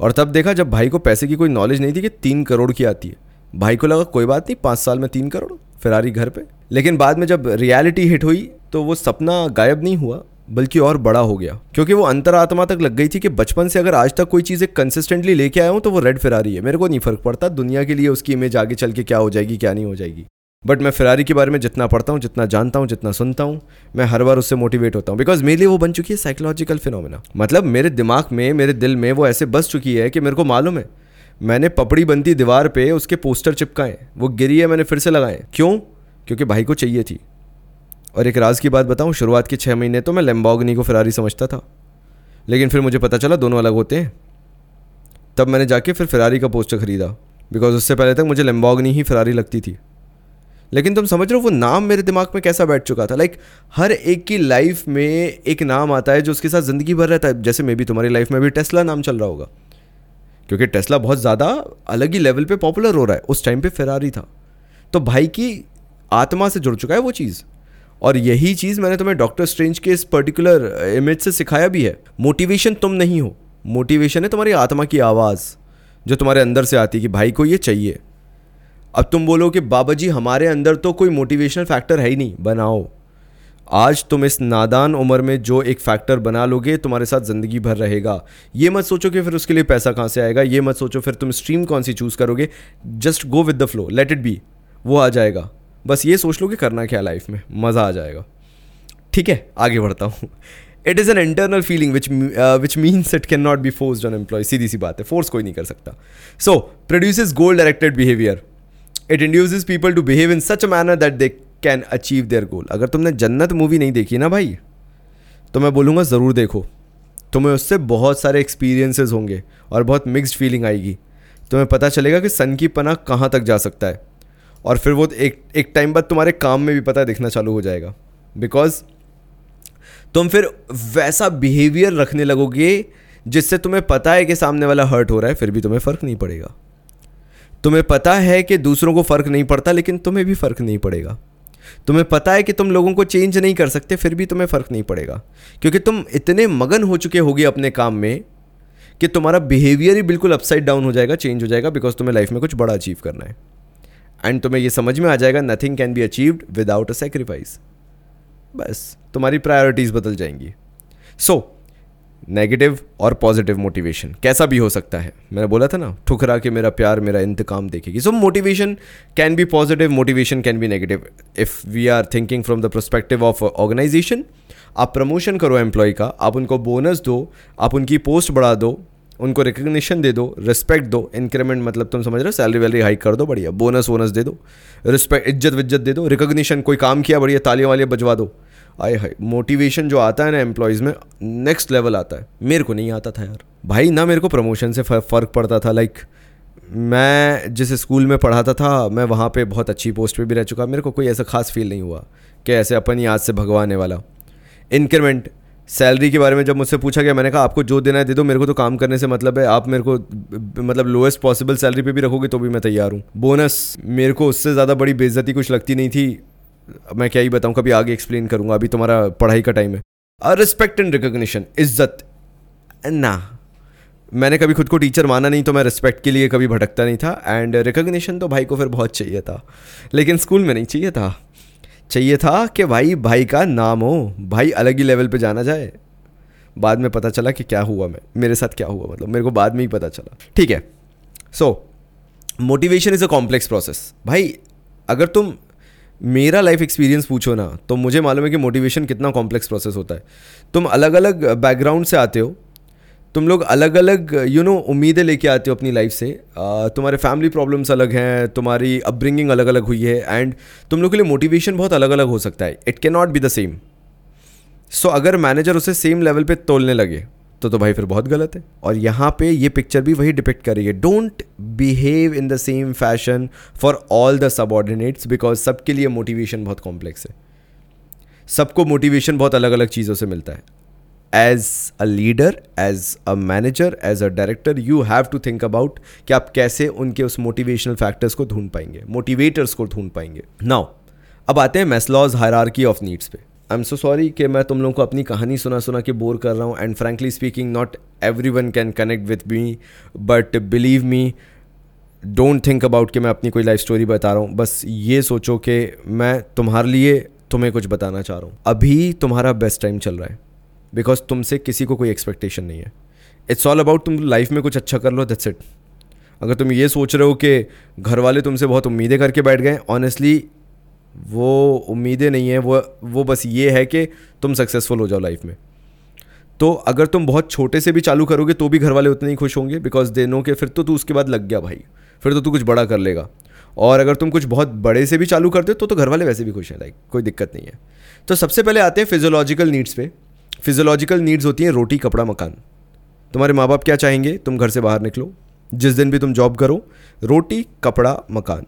और तब देखा जब भाई को पैसे की कोई नॉलेज नहीं थी कि 3 करोड़ की आती है। भाई को लगा कोई बात नहीं, 5 साल में 3 करोड़ फ़ेरारी घर पे। लेकिन बाद में जब रियलिटी हिट हुई तो वो सपना गायब नहीं हुआ बल्कि और बड़ा हो गया, क्योंकि वो अंतरात्मा तक लग गई थी कि बचपन से अगर आज तक कोई चीज़ कंसिस्टेंटली लेके आया हूँ तो वो रेड फ़ेरारी है। मेरे को नहीं फ़र्क पड़ता दुनिया के लिए उसकी इमेज आगे चल के क्या हो जाएगी क्या नहीं हो जाएगी, बट मैं फ़ेरारी के बारे में जितना पढ़ता हूँ, जितना जानता हूँ, जितना सुनता हूँ, मैं हर बार उससे मोटिवेट होता हूँ। बिकॉज मेरे लिए वो बन चुकी है साइकोलॉजिकल फिनोमिना। मतलब मेरे दिमाग में, मेरे दिल में वो ऐसे बस चुकी है कि मेरे को मालूम है। मैंने पपड़ी बनती दीवार पे उसके पोस्टर चिपकाए, वो गिरी है, मैंने फिर से लगाए। क्यों? क्योंकि भाई को चाहिए थी। और एक राज की बात बताऊं, शुरुआत के 6 महीने तो मैं लैम्बोर्गिनी को फ़ेरारी समझता था, लेकिन फिर मुझे पता चला दोनों अलग होते हैं। तब मैंने जाके फिर फ़ेरारी का पोस्टर ख़रीदा, बिकॉज उससे पहले तक मुझे लैम्बोर्गिनी ही फ़ेरारी लगती थी। लेकिन तुम समझ रहे हो वो नाम मेरे दिमाग में कैसा बैठ चुका था। लाइक हर एक की लाइफ में एक नाम आता है जो उसके साथ ज़िंदगी भर रहता है। जैसे मे बी तुम्हारी लाइफ में भी टेस्ला नाम चल रहा होगा, क्योंकि टेस्ला बहुत ज़्यादा अलग ही लेवल पर पॉपुलर हो रहा है। उस टाइम पर फ़ेरारी था। तो भाई की आत्मा से जुड़ चुका है वो चीज़, और यही चीज़ मैंने तुम्हें डॉक्टर स्ट्रेंज के इस पर्टिकुलर इमेज से सिखाया भी है। मोटिवेशन तुम नहीं हो, मोटिवेशन है तुम्हारी आत्मा की आवाज़ जो तुम्हारे अंदर से आती है कि भाई को ये चाहिए। अब तुम बोलो कि बाबा जी हमारे अंदर तो कोई मोटिवेशनल फैक्टर है ही नहीं। बनाओ, आज तुम इस नादान उम्र में जो एक फैक्टर बना लोगे तुम्हारे साथ ज़िंदगी भर रहेगा। ये मत सोचो कि फिर उसके लिए पैसा कहाँ से आएगा, ये मत सोचो फिर तुम स्ट्रीम कौन सी चूज़ करोगे। Just go with the flow, let it be, वो आ जाएगा। बस ये सोच लो कि करना क्या लाइफ में, मज़ा आ जाएगा। ठीक है, आगे बढ़ता हूँ। It is an internal feeling which means it can not be forced on employee. सीधी सी बात है, फोर्स कोई नहीं कर सकता। So produces goal directed behaviour, it induces people to behave in such a manner that they can achieve their goal. अगर तुमने जन्नत मूवी नहीं देखी ना भाई, तो मैं बोलूँगा ज़रूर देखो। तुम्हें उससे बहुत सारे एक्सपीरियंसेस होंगे और बहुत मिक्स्ड फीलिंग आएगी। तुम्हें पता चलेगा कि सन की पनाह कहाँ तक जा सकता है, और फिर वो एक टाइम बाद तुम्हारे काम में भी पता दिखना चालू हो जाएगा, बिकॉज तुम फिर वैसा बिहेवियर रखने लगोगे जिससे तुम्हें पता है कि सामने वाला हर्ट हो रहा है, फिर भी तुम्हें फ़र्क नहीं पड़ेगा। तुम्हें पता है कि दूसरों को फ़र्क नहीं पड़ता, लेकिन तुम्हें भी फ़र्क नहीं पड़ेगा। तुम्हें पता है कि तुम लोगों को चेंज नहीं कर सकते, फिर भी तुम्हें फ़र्क नहीं पड़ेगा, क्योंकि तुम इतने मगन हो चुके होगे अपने काम में कि तुम्हारा बिहेवियर ही बिल्कुल अपसाइड डाउन हो जाएगा, चेंज हो जाएगा, बिकॉज तुम्हें लाइफ में कुछ बड़ा अचीव करना है। एंड तुम्हें यह समझ में आ जाएगा nothing can be achieved without a sacrifice. बस तुम्हारी प्रायोरिटीज़ बदल जाएंगी। सो नेगेटिव और पॉजिटिव मोटिवेशन कैसा भी हो सकता है। मैंने बोला था ना, ठुकरा के मेरा प्यार मेरा इंतकाम देखेगी। So motivation can be positive, motivation can be negative. If we are thinking from the perspective of organisation, आप प्रमोशन करो एम्प्लॉय का, आप उनको बोनस दो, आप उनकी पोस्ट बढ़ा दो, उनको रिकग्निशन दे दो, रिस्पेक्ट दो, इंक्रीमेंट मतलब तुम समझ रहे हो, सैलरी वैलरी हाइक कर दो, बढ़िया बोनस वोनस दे दो, रिस्पेक्ट इज्जत विज्जत दे दो, रिकग्निशन, कोई काम किया बढ़िया तालियां वालियां बजवा दो। आए हाय, मोटिवेशन जो आता है ना एम्प्लॉयज़ में, नेक्स्ट लेवल आता है। मेरे को नहीं आता था यार भाई, ना मेरे को प्रमोशन से फ़र्क पड़ता था। मैं जिस स्कूल में पढ़ाता था, मैं वहाँ पे बहुत अच्छी पोस्ट पे भी रह चुका, मेरे को कोई ऐसा खास फील नहीं हुआ कि ऐसे अपन ही आज से भगवाने वाला। इंक्रीमेंट, सैलरी के बारे में जब मुझसे पूछा गया, मैंने कहा आपको जो देना है दे दो, मेरे को तो काम करने से मतलब है। आप मेरे को मतलब लोएस्ट पॉसिबल सैलरी पे भी रखोगे तो भी मैं तैयार हूँ। बोनस, मेरे को उससे ज़्यादा बड़ी बेइज्जती कुछ लगती नहीं थी। मैं क्या ही बताऊँ, कभी आगे एक्सप्लेन करूँगा, अभी तुम्हारा पढ़ाई का टाइम है। और रिस्पेक्ट एंड रिकग्निशन, इज्जत ना, मैंने कभी खुद को टीचर माना नहीं तो मैं रिस्पेक्ट के लिए कभी भटकता नहीं था। एंड रिकग्निशन तो भाई को फिर बहुत चाहिए था, लेकिन स्कूल में नहीं चाहिए था। चाहिए था कि भाई भाई का नाम हो, भाई अलग ही लेवल पे जाना जाए। बाद में पता चला कि क्या हुआ, मेरे साथ क्या हुआ, मतलब मेरे को बाद में ही पता चला। ठीक है, so motivation is a complex process. भाई अगर तुम मेरा लाइफ एक्सपीरियंस पूछो ना, तो मुझे मालूम है कि मोटिवेशन कितना कॉम्प्लेक्स प्रोसेस होता है। तुम अलग अलग बैकग्राउंड से आते हो, तुम लोग अलग अलग उम्मीदें लेके आते हो अपनी लाइफ से, तुम्हारे फैमिली प्रॉब्लम्स अलग हैं, तुम्हारी अपब्रिंगिंग अलग अलग हुई है, एंड तुम लोग के लिए मोटिवेशन बहुत अलग अलग हो सकता है। It can not be the same. So अगर मैनेजर उसे सेम लेवल पे तोलने लगे तो भाई फिर बहुत गलत है। और यहाँ पे ये पिक्चर भी वही डिपिक्ट कर रही है, don't behave in the same fashion for all the subordinates, because सबके लिए मोटिवेशन बहुत कॉम्प्लेक्स है, सबको मोटिवेशन बहुत अलग अलग चीज़ों से मिलता है। As a leader, as a manager, as a director, you have to think about कि आप कैसे उनके उस motivational factors को ढूंढ पाएंगे, motivators को ढूंढ पाएंगे। Now, अब आते हैं Maslow's hierarchy of needs पे। I'm so sorry कि मैं तुम लोगों को अपनी कहानी सुना सुना के बोर कर रहा हूँ, and frankly speaking, not everyone can connect with me, but believe me, don't think about कि मैं अपनी कोई life story बता रहा हूँ, बस ये सोचो कि मैं तुम्हारे लिए तुम्हें कुछ बताना चाह रहा हूँ। अभी तुम्हारा best time चल रहा है, बिकॉज तुमसे किसी को कोई एक्सपेक्टेशन नहीं है। इट्स ऑल अबाउट तुम लाइफ में कुछ अच्छा कर लो, दैट्स इट। अगर तुम ये सोच रहे हो कि घर वाले तुमसे बहुत उम्मीदें करके बैठ गए, ऑनेस्टली वो उम्मीदें नहीं है, वो बस ये है कि तुम सक्सेसफुल हो जाओ लाइफ में। तो अगर तुम बहुत छोटे से भी चालू करोगे तो भी घर वाले उतने ही खुश होंगे, बिकॉज दे नो के फिर तो तू उसके बाद लग गया भाई, फिर तो तू कुछ बड़ा कर लेगा। और अगर तुम कुछ बहुत बड़े से भी चालू करते हो तो घर वाले वैसे भी खुश हैं, लाइक कोई दिक्कत नहीं है। तो सबसे पहले आते हैं फिजियोलॉजिकल नीड्स पे। फिजियोलॉजिकल नीड्स होती हैं रोटी कपड़ा मकान। तुम्हारे माँ बाप क्या चाहेंगे, तुम घर से बाहर निकलो, जिस दिन भी तुम जॉब करो, रोटी कपड़ा मकान,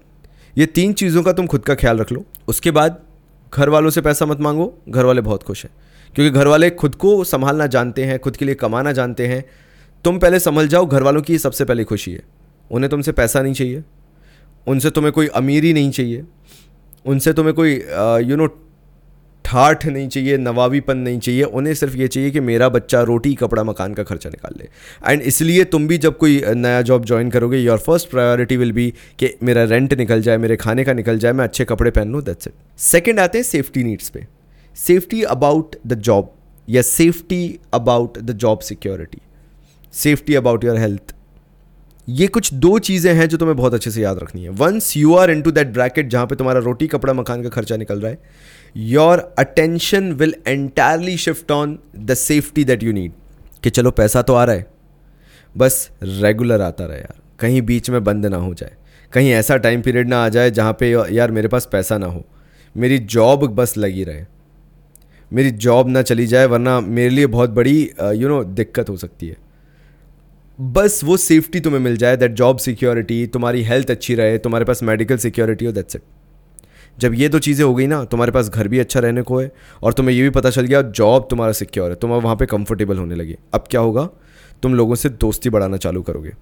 ये तीन चीज़ों का तुम खुद का ख्याल रख लो। उसके बाद घर वालों से पैसा मत मांगो, घर वाले बहुत खुश हैं, क्योंकि घर वाले खुद को संभालना जानते हैं, खुद के लिए कमाना जानते हैं। तुम पहले संभल जाओ, घर वालों की सबसे पहले खुशी है। उन्हें तुमसे पैसा नहीं चाहिए, उनसे तुम्हें कोई अमीरी नहीं चाहिए, उनसे तुम्हें कोई ठाठ नहीं चाहिए, नवाबीपन नहीं चाहिए। उन्हें सिर्फ ये चाहिए कि मेरा बच्चा रोटी कपड़ा मकान का खर्चा निकाल ले। एंड इसलिए तुम भी जब कोई नया जॉब ज्वाइन करोगे, your first priority will be कि मेरा रेंट निकल जाए, मेरे खाने का निकल जाए, मैं अच्छे कपड़े पहन लूँ, दैट्स इट। सेकेंड आते हैं सेफ्टी नीड्स पे। सेफ्टी अबाउट द जॉब या safety about the job security, safety about your health, ये कुछ दो चीज़ें हैं जो तुम्हें बहुत अच्छे से याद रखनी है। Once you are into that bracket जहाँ पे तुम्हारा रोटी कपड़ा मकान का खर्चा निकल रहा है, your attention will entirely shift on the safety that you need. कि चलो पैसा तो आ रहा है, बस रेगुलर आता रहे यार, कहीं बीच में बंद ना हो जाए, कहीं ऐसा टाइम पीरियड ना आ जाए जहाँ पे यार मेरे पास पैसा ना हो, मेरी जॉब बस लगी रहे, मेरी जॉब ना चली जाए, वरना मेरे लिए बहुत बड़ी दिक्कत हो सकती है। बस वो सेफ्टी तुम्हें मिल जाए, दैट जॉब सिक्योरिटी, तुम्हारी हेल्थ अच्छी रहे, तुम्हारे पास मेडिकल सिक्योरिटी हो, दैट्स इट। जब ये दो चीज़ें हो गई ना, तुम्हारे पास घर भी अच्छा रहने को है और तुम्हें ये भी पता चल गया जॉब तुम्हारा सिक्योर है, तुम अब वहाँ पे कंफर्टेबल होने लगे। अब क्या होगा, तुम लोगों से दोस्ती बढ़ाना चालू करोगे।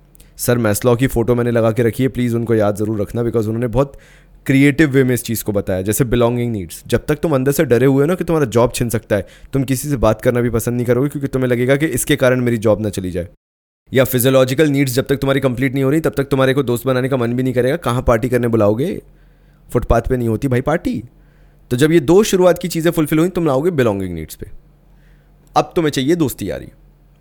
सर मैस्लो की फ़ोटो मैंने लगा के रखी है, प्लीज़ उनको याद ज़रूर रखना, बिकॉज उन्होंने बहुत क्रिएटिव वे में इस चीज़ को बताया। जैसे बिलोंगिंग नीड्स, जब तक तुम अंदर से डरे हुए हो ना कि तुम्हारा जॉब छिन सकता है, तुम किसी से बात करना भी पसंद नहीं करोगे, क्योंकि तुम्हें लगेगा कि इसके कारण मेरी जॉब ना चली जाए। या फिजियोलॉजिकल नीड्स जब तक तुम्हारी कंप्लीट नहीं हो रही, तब तक तुम्हारे को दोस्त बनाने का मन भी नहीं करेगा। कहाँ पार्टी करने बुलाओगे, फुटपाथ पे नहीं होती भाई पार्टी। तो जब ये दो शुरुआत की चीज़ें फुलफिल हुई, तुम लाओगे बिलोंगिंग नीड्स पे। अब तुम्हें चाहिए दोस्ती यारी।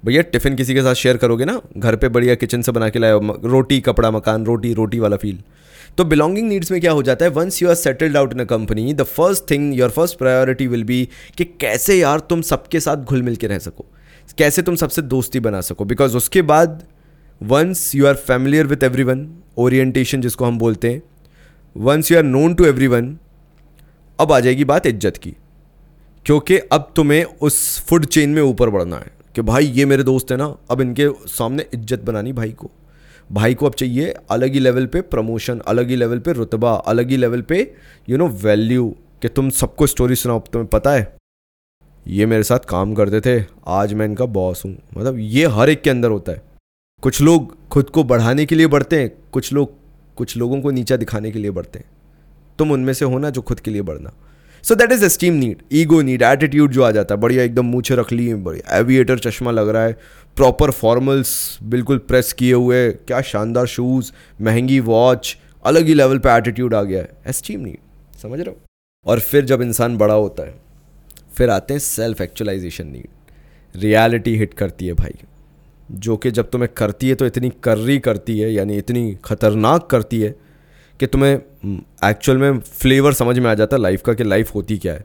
भैया टिफ़िन किसी के साथ शेयर करोगे ना, घर पे बढ़िया किचन से बना के लाए हो, रोटी कपड़ा मकान, रोटी रोटी वाला फील। तो बिलोंगिंग नीड्स में क्या हो जाता है, once you are settled out in a company, the first thing, your first priority will be कि कैसे यार तुम सबके साथ घुल मिल के रह सको, कैसे तुम सबसे दोस्ती बना सको। बिकॉज उसके बाद once you are familiar with everyone, orientation जिसको हम बोलते हैं, once you are known to everyone, अब आ जाएगी बात इज्जत की। क्योंकि अब तुम्हें उस फूड चेन में ऊपर बढ़ना है कि भाई ये मेरे दोस्त है ना, अब इनके सामने इज्जत बनानी भाई को अब चाहिए अलग ही लेवल पे प्रमोशन, अलग ही लेवल पे रुतबा, अलग ही लेवल पे वैल्यू, कि तुम सबको स्टोरी सुनाओ, तुम्हें पता है ये मेरे साथ काम करते थे, आज मैं इनका बॉस हूँ। मतलब ये हर एक के अंदर होता है। कुछ लोग खुद को बढ़ाने के लिए बढ़ते हैं, कुछ लोगों को नीचा दिखाने के लिए बढ़ते हैं। तुम उनमें से होना जो खुद के लिए बढ़ना। So that is esteem need, ego need, attitude जो आ जाता है, बढ़िया एकदम मूंछें रख ली, बढ़िया एविएटर चश्मा लग रहा है, प्रॉपर फॉर्मल्स बिल्कुल प्रेस किए हुए, क्या शानदार शूज़, महंगी वॉच, अलग ही लेवल पे एटीट्यूड आ गया है, एस्टीम नीड, समझ रहे हो। और फिर जब इंसान बड़ा होता है, फिर आते हैं self actualisation need. Reality hit करती है भाई, जो कि जब तुम्हें करती है तो इतनी कर्री करती है, यानी इतनी खतरनाक करती है कि तुम्हें एक्चुअल में फ्लेवर समझ में आ जाता है लाइफ का, कि लाइफ होती क्या है।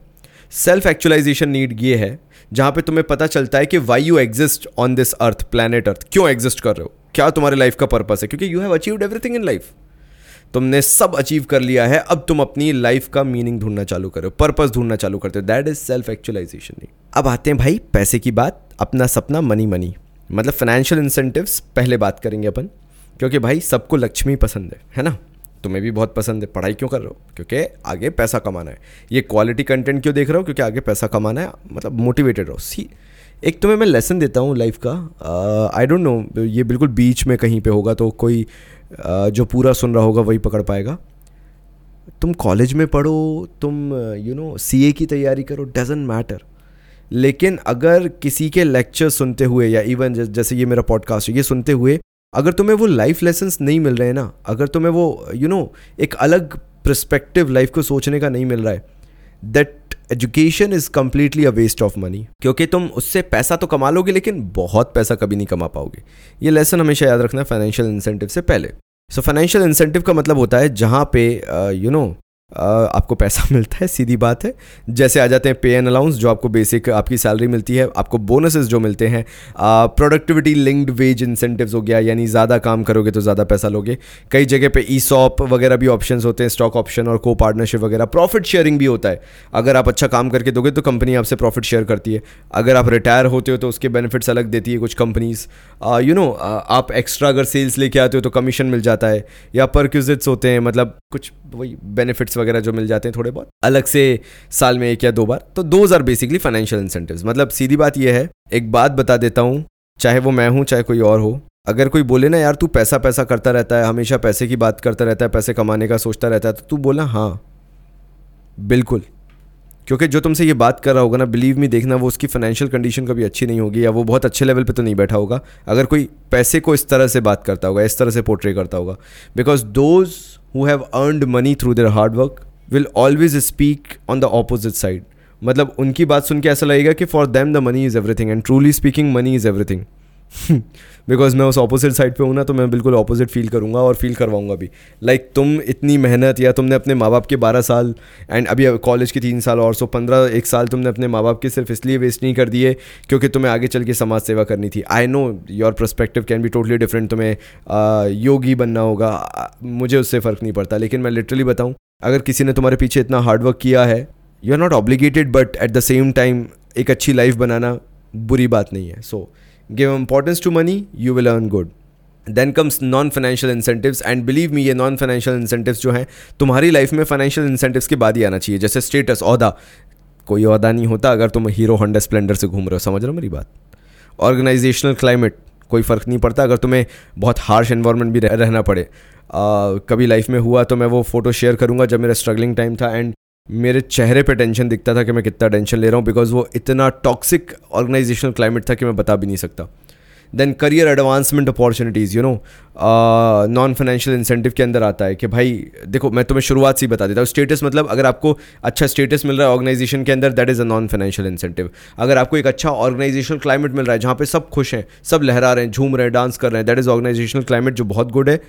सेल्फ एक्चुअलाइजेशन नीड ये है जहाँ पे तुम्हें पता चलता है कि why you exist on this earth, planet earth, क्यों एग्जिस्ट कर रहे हो, क्या तुम्हारे लाइफ का पर्पस है, क्योंकि you have achieved everything in life, तुमने सब अचीव कर लिया है। अब तुम अपनी लाइफ का मीनिंग ढूंढना चालू करो, पर्पस ढूंढना चालू करते हो, that is self actualisation need. अब आते हैं भाई पैसे की बात, अपना सपना, मनी मनी, मतलब फाइनेंशियल इंसेंटिव्स पहले बात करेंगे अपन, क्योंकि भाई सबको लक्ष्मी पसंद है ना, तुम्हें भी बहुत पसंद है। पढ़ाई क्यों कर रहे हो, क्योंकि आगे पैसा कमाना है। ये क्वालिटी कंटेंट क्यों देख रहे हो, क्योंकि आगे पैसा कमाना है, मतलब मोटिवेटेड रहो। सी एक तुम्हें मैं लेसन देता हूँ लाइफ का, आई डोंट नो ये बिल्कुल बीच में कहीं पे होगा, तो कोई जो पूरा सुन रहा होगा वही पकड़ पाएगा। तुम कॉलेज में पढ़ो, तुम सीए की तैयारी करो, डजेंट मैटर, लेकिन अगर किसी के लेक्चर सुनते हुए या इवन जैसे ये मेरा पॉडकास्ट है, ये सुनते हुए अगर तुम्हें वो लाइफ लेसन्स नहीं मिल रहे हैं ना, अगर तुम्हें वो एक अलग पर्सपेक्टिव लाइफ को सोचने का नहीं मिल रहा है, that education is completely a waste of money. क्योंकि तुम उससे पैसा तो कमा लोगे, लेकिन बहुत पैसा कभी नहीं कमा पाओगे। ये लेसन हमेशा याद रखना फाइनेंशियल इंसेंटिव से पहले। सो फाइनेंशियल इंसेंटिव का मतलब होता है जहाँ पे आपको पैसा मिलता है, सीधी बात है। जैसे आ जाते हैं पे एंड अलाउंस, जो आपको बेसिक आपकी सैलरी मिलती है, आपको बोनसेस जो मिलते हैं, प्रोडक्टिविटी लिंक्ड वेज इंसेंटिव्स हो गया, यानी ज़्यादा काम करोगे तो ज़्यादा पैसा लोगे। कई जगह पे ईसॉप वगैरह भी ऑप्शंस होते हैं, स्टॉक ऑप्शन और को पार्टनरशिप वगैरह। प्रॉफिट शेयरिंग भी होता है, अगर आप अच्छा काम करके दोगे तो कंपनी आपसे प्रॉफिट शेयर करती है। अगर आप रिटायर होते हो तो उसके बेनिफिट्स अलग देती है कुछ कंपनीज, आप एक्स्ट्रा अगर सेल्स लेके आते हो तो कमीशन मिल जाता है, या परक्विजिट्स होते हैं, मतलब कुछ वही बेनिफिट्स वगैरह जो मिल जाते हैं थोड़े बहुत अलग से, साल में एक या दो बार। तो those are basically financial incentives. मतलब सीधी बात यह है, एक बात बता देता हूँ, चाहे वो मैं हूँ चाहे कोई और हो, अगर कोई बोले ना यार तू पैसा पैसा करता रहता है, हमेशा पैसे की बात करता रहता है, पैसे कमाने का सोचता रहता है, तो तू बोलना हाँ बिल्कुल, क्योंकि जो तुमसे ये बात कर रहा होगा ना, बिलीव मी, देखना वो उसकी फाइनेंशियल कंडीशन कभी अच्छी नहीं होगी, या वो बहुत अच्छे लेवल पे तो नहीं बैठा होगा अगर कोई पैसे को इस तरह से बात करता होगा, इस तरह से पोर्ट्रे करता होगा। Because those who have earned money through their hard work will always speak on the opposite side. मतलब उनकी बात सुन के ऐसा लगेगा कि for them the money is everything and truly speaking money is everything. Because मैं उस opposite side पे हूँ ना, तो मैं बिल्कुल opposite feel करूँगा और feel करवाऊँगा भी। Like तुम इतनी मेहनत, या तुमने अपने माँ बाप के 12 साल and अभी college के 3 साल और 15 एक साल तुमने अपने माँ बाप के सिर्फ इसलिए वेस्ट नहीं कर दिए क्योंकि तुम्हें आगे चल के समाज सेवा करनी थी। I know your perspective can be totally different, तुम्हें योगी बनना होगा, मुझे उससे फ़र्क नहीं पड़ता, लेकिन मैं लिटरली बताऊँ, अगर किसी ने तुम्हारे पीछे इतना हार्डवर्क किया है you are not obligated, but at the same time एक अच्छी लाइफ बनाना बुरी बात नहीं है. So give importance to money, you will earn good. Then comes non financial incentives, and believe me ये नॉन फाइनेंशियल इंसेंटिव्स जो हैं तुम्हारी लाइफ में फाइनेंशियल इंसेंटिव्स के बाद ही आना चाहिए. जैसे स्टेटस, ओहदा. कोई ओहदा नहीं होता अगर तुम हीरो होंडा स्प्लेंडर से घूम रहे हो. समझ रहे हो मेरी बात. ऑर्गेनाइजेशनल क्लाइमेट, कोई फ़र्क नहीं पड़ता अगर तुम्हें बहुत हार्श एनवायरनमेंट भी रहना पड़े. कभी लाइफ में हुआ तो मैं वो फ़ोटो शेयर करूँगा जब मेरा स्ट्रगलिंग टाइम था एंड मेरे चेहरे पे टेंशन दिखता था कि मैं कितना टेंशन ले रहा हूँ, बिकॉज वो इतना टॉक्सिक ऑर्गेनाइजेशनल क्लाइमेट था कि मैं बता भी नहीं सकता. Then career advancement opportunities, you know, non financial incentive के अंदर आता है कि भाई देखो मैं तुम्हें शुरुआत से ही बता देता हूँ. स्टेटस मतलब अगर आपको अच्छा स्टेटस मिल रहा है ऑर्गेनाइजेशन के अंदर, that is a non financial incentive. अगर आपको एक अच्छा ऑर्गेनाइजेशनल क्लाइमेट मिल रहा है जहाँ पे सब खुश हैं, सब लहरा रहे हैं, झूम रहे हैं, डांस कर रहे हैं, दैट इज़ ऑर्गेनाइजेशनल क्लाइमेट जो बहुत गुड है.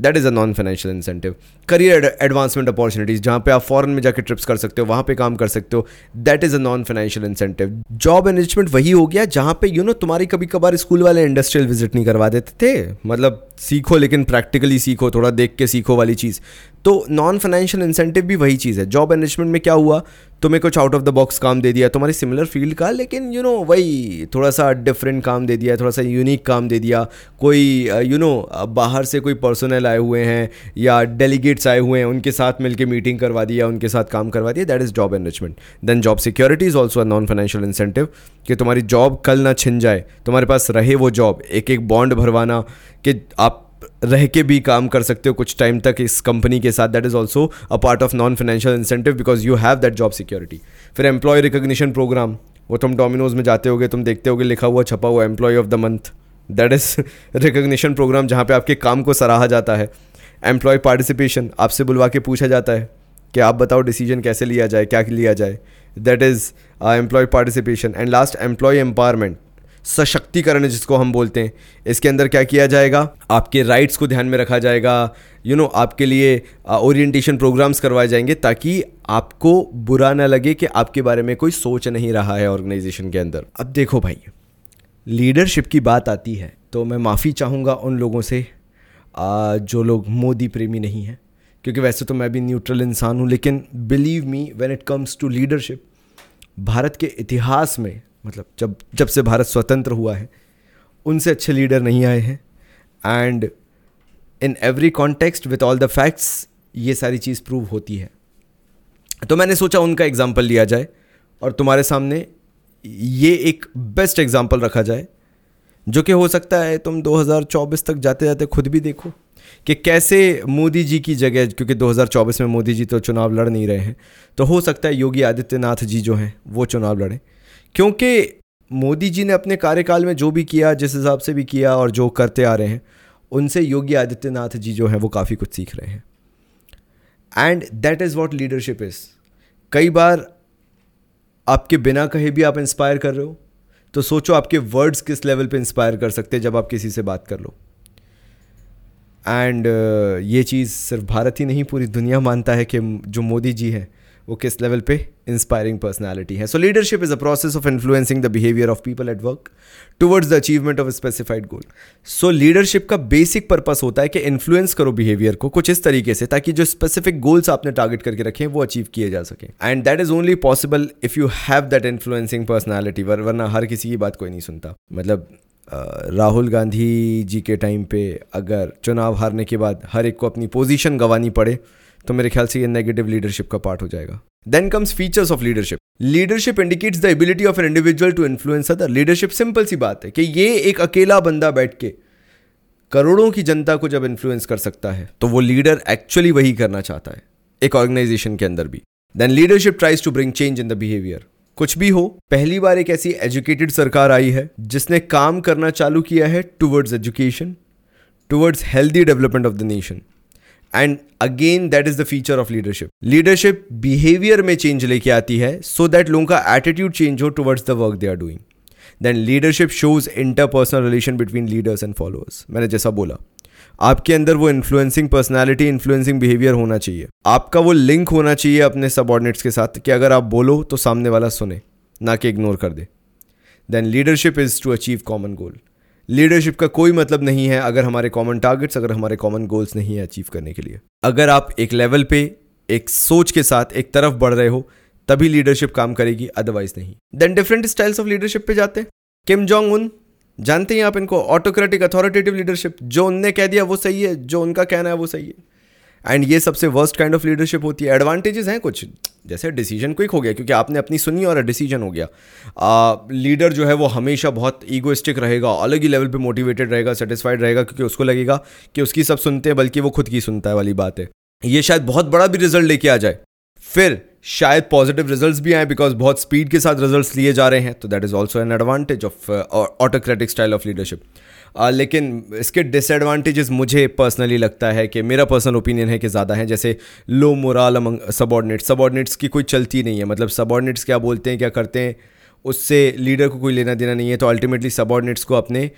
That is a non financial incentive. Career advancement opportunities, जहाँ पे आप फॉरेन में जाके ट्रिप्स कर सकते हो, वहाँ पे काम कर सकते हो, that is a non financial incentive. Job enrichment वही हो गया जहाँ पे यू नो तुम्हारी कभी कभार स्कूल वाले इंडस्ट्रियल विजिट नहीं करवा देते थे. मतलब सीखो लेकिन प्रैक्टिकली सीखो, थोड़ा देख के सीखो वाली चीज़. तो नॉन फाइनेंशियल इंसेंटिव भी वही चीज़ है. जॉब एनरिचमेंट में क्या हुआ, तुम्हें कुछ आउट ऑफ द बॉक्स काम दे दिया तुम्हारी सिमिलर फील्ड का, लेकिन यू नो वही थोड़ा सा डिफरेंट काम दे दिया, थोड़ा सा यूनिक काम दे दिया. कोई यू नो बाहर से कोई पर्सनल आए हुए हैं या डेलीगेट्स आए हुए हैं, उनके साथ मिलके मीटिंग करवा दिया, उनके साथ काम करवा दिया, that is job enrichment. Then job security is also a non financial incentive, कि तुम्हारी जॉब कल ना छिन जाए, तुम्हारे पास रहे वो जॉब. एक एक बॉन्ड भरवाना कि आप रह के भी काम कर सकते हो कुछ टाइम तक इस कंपनी के साथ, that is also a part of non financial incentive because you have that job security. फिर एम्प्लॉय रिकग्निशन प्रोग्राम, वो तुम डोमिनोज में जाते होगे, तुम देखते होगे लिखा हुआ छपा हुआ employee of the month, that is recognition programme जहाँ पे आपके काम को सराहा जाता है. एम्प्लॉय पार्टिसिपेशन, आपसे बुलवा के पूछा जाता है कि आप बताओ डिसीजन कैसे लिया जाए, क्या लिया जाए, that is employee participation. And last employee empowerment, सशक्तिकरण जिसको हम बोलते हैं. इसके अंदर क्या किया जाएगा, आपके राइट्स को ध्यान में रखा जाएगा, यू नो आपके लिए ओरिएंटेशन प्रोग्राम्स करवाए जाएंगे ताकि आपको बुरा ना लगे कि आपके बारे में कोई सोच नहीं रहा है ऑर्गेनाइजेशन के अंदर. अब देखो भाई, लीडरशिप की बात आती है तो मैं माफ़ी चाहूँगा उन लोगों से जो लोग मोदी प्रेमी नहीं हैं, क्योंकि वैसे तो मैं भी न्यूट्रल इंसान हूँ, लेकिन believe me when it comes to leadership, Bharat के इतिहास में मतलब जब से भारत स्वतंत्र हुआ है उनसे अच्छे लीडर नहीं आए हैं. And in every context with all the facts ये सारी चीज़ प्रूव होती है. तो मैंने सोचा उनका एग्जाम्पल लिया जाए और तुम्हारे सामने ये एक बेस्ट एग्जाम्पल रखा जाए, जो कि हो सकता है तुम 2024 तक जाते जाते खुद भी देखो कि कैसे मोदी जी की जगह, क्योंकि 2024 में मोदी जी तो चुनाव लड़ नहीं रहे हैं, तो हो सकता है योगी आदित्यनाथ जी जो हैं वो चुनाव लड़ें. क्योंकि मोदी जी ने अपने कार्यकाल में जो भी किया, जिस हिसाब से भी किया और जो करते आ रहे हैं, उनसे योगी आदित्यनाथ जी जो हैं वो काफ़ी कुछ सीख रहे हैं. And that is what leadership is. कई बार आपके बिना कहे भी आप इंस्पायर कर रहे हो, तो सोचो आपके वर्ड्स किस लेवल पे इंस्पायर कर सकते हैं जब आप किसी से बात कर लो. एंड ये चीज़ सिर्फ भारत ही नहीं, पूरी दुनिया मानता है कि जो मोदी जी हैं वो किस लेवल पे इंस्पायरिंग पर्सनालिटी है. So leadership is a process of influencing the behaviour of people at work towards the achievement of a specified goal. So leadership का बेसिक पर्पस होता है कि इन्फ्लुएंस करो बिहेवियर को कुछ इस तरीके से ताकि जो स्पेसिफिक गोल्स आपने टारगेट करके रखे हैं वो अचीव किए जा सकें. And that is only possible if you have that influencing personality, वरना हर किसी की बात कोई नहीं सुनता. मतलब राहुल गांधी जी के टाइम पे अगर चुनाव हारने के बाद हर एक को अपनी पोजीशन गंवानी पड़े तो मेरे ख्याल से ये नेगेटिव लीडरशिप का पार्ट हो जाएगा. Then comes features of leadership. Leadership indicates the ability of an individual to influence other. Leadership simple सी बात है कि ये एक अकेला बंदा बैठ के करोड़ों की जनता को जब इन्फ्लुएंस कर सकता है तो वो लीडर एक्चुअली वही करना चाहता है एक ऑर्गेनाइजेशन के अंदर भी. Then leadership tries to bring change in the behaviour. कुछ भी हो, पहली बार एक ऐसी एजुकेटेड सरकार आई है जिसने काम करना चालू किया है towards education, towards healthy development of the nation. And again that is the feature of leadership. Leadership behaviour में चेंज लेके आती है सो दैट लोगों का एटीट्यूड चेंज हो towards the work they are doing. Then leadership shows interpersonal relation between leaders and followers. मैंने जैसा बोला आपके अंदर वो इन्फ्लुएंसिंग पर्सनालिटी, इन्फ्लुएंसिंग बिहेवियर होना चाहिए. आपका वो लिंक होना चाहिए अपने सबॉर्डिनेट्स के साथ कि अगर आप बोलो तो सामने वाला सुने, ना कि इग्नोर कर दे. Then leadership is to achieve common goal. Leadership का कोई मतलब नहीं है अगर हमारे कॉमन टारगेट्स, अगर हमारे कॉमन गोल्स नहीं है अचीव करने के लिए. अगर आप एक लेवल पे एक सोच के साथ एक तरफ बढ़ रहे हो तभी लीडरशिप काम करेगी, अदरवाइज नहीं। Then different styles of leadership पे जाते हैं। किम जोंग उन, जानते हैं आप इनको, ऑटोक्रेटिक अथॉरिटेटिव लीडरशिप, जो उनने कह दिया वो सही है, जो उनका कहना है वो सही है, एंड ये सबसे वर्स्ट काइंड ऑफ लीडरशिप होती है। एडवांटेजेस हैं कुछ, जैसे डिसीजन क्विक हो गया क्योंकि आपने अपनी सुनी और डिसीजन हो गया। लीडर जो है वो हमेशा बहुत ईगोइस्टिक रहेगा, अलग ही लेवल पे मोटिवेटेड रहेगा, सेटिस्फाइड रहेगा, क्योंकि उसको लगेगा कि उसकी सब सुनते हैं बल्कि वो खुद की सुनता है वाली बात है। ये शायद बहुत बड़ा भी रिजल्ट लेके आ जाए, फिर शायद पॉजिटिव रिजल्ट्स भी आए बिकॉज बहुत स्पीड के साथ रिजल्ट्स लिए जा रहे हैं, तो that is also an advantage of autocratic style of leadership. लेकिन इसके डिसएडवांटेजेस मुझे पर्सनली लगता है कि मेरा पर्सनल ओपिनियन है कि ज़्यादा है, जैसे लो मोरल अमंग सबॉर्डिनेट्स की कोई चलती नहीं है, मतलब सबॉर्डिनेट्स क्या बोलते हैं क्या करते हैं उससे लीडर को कोई लेना देना नहीं है, तो अल्टीमेटली सबॉर्डिनेट्स को अपने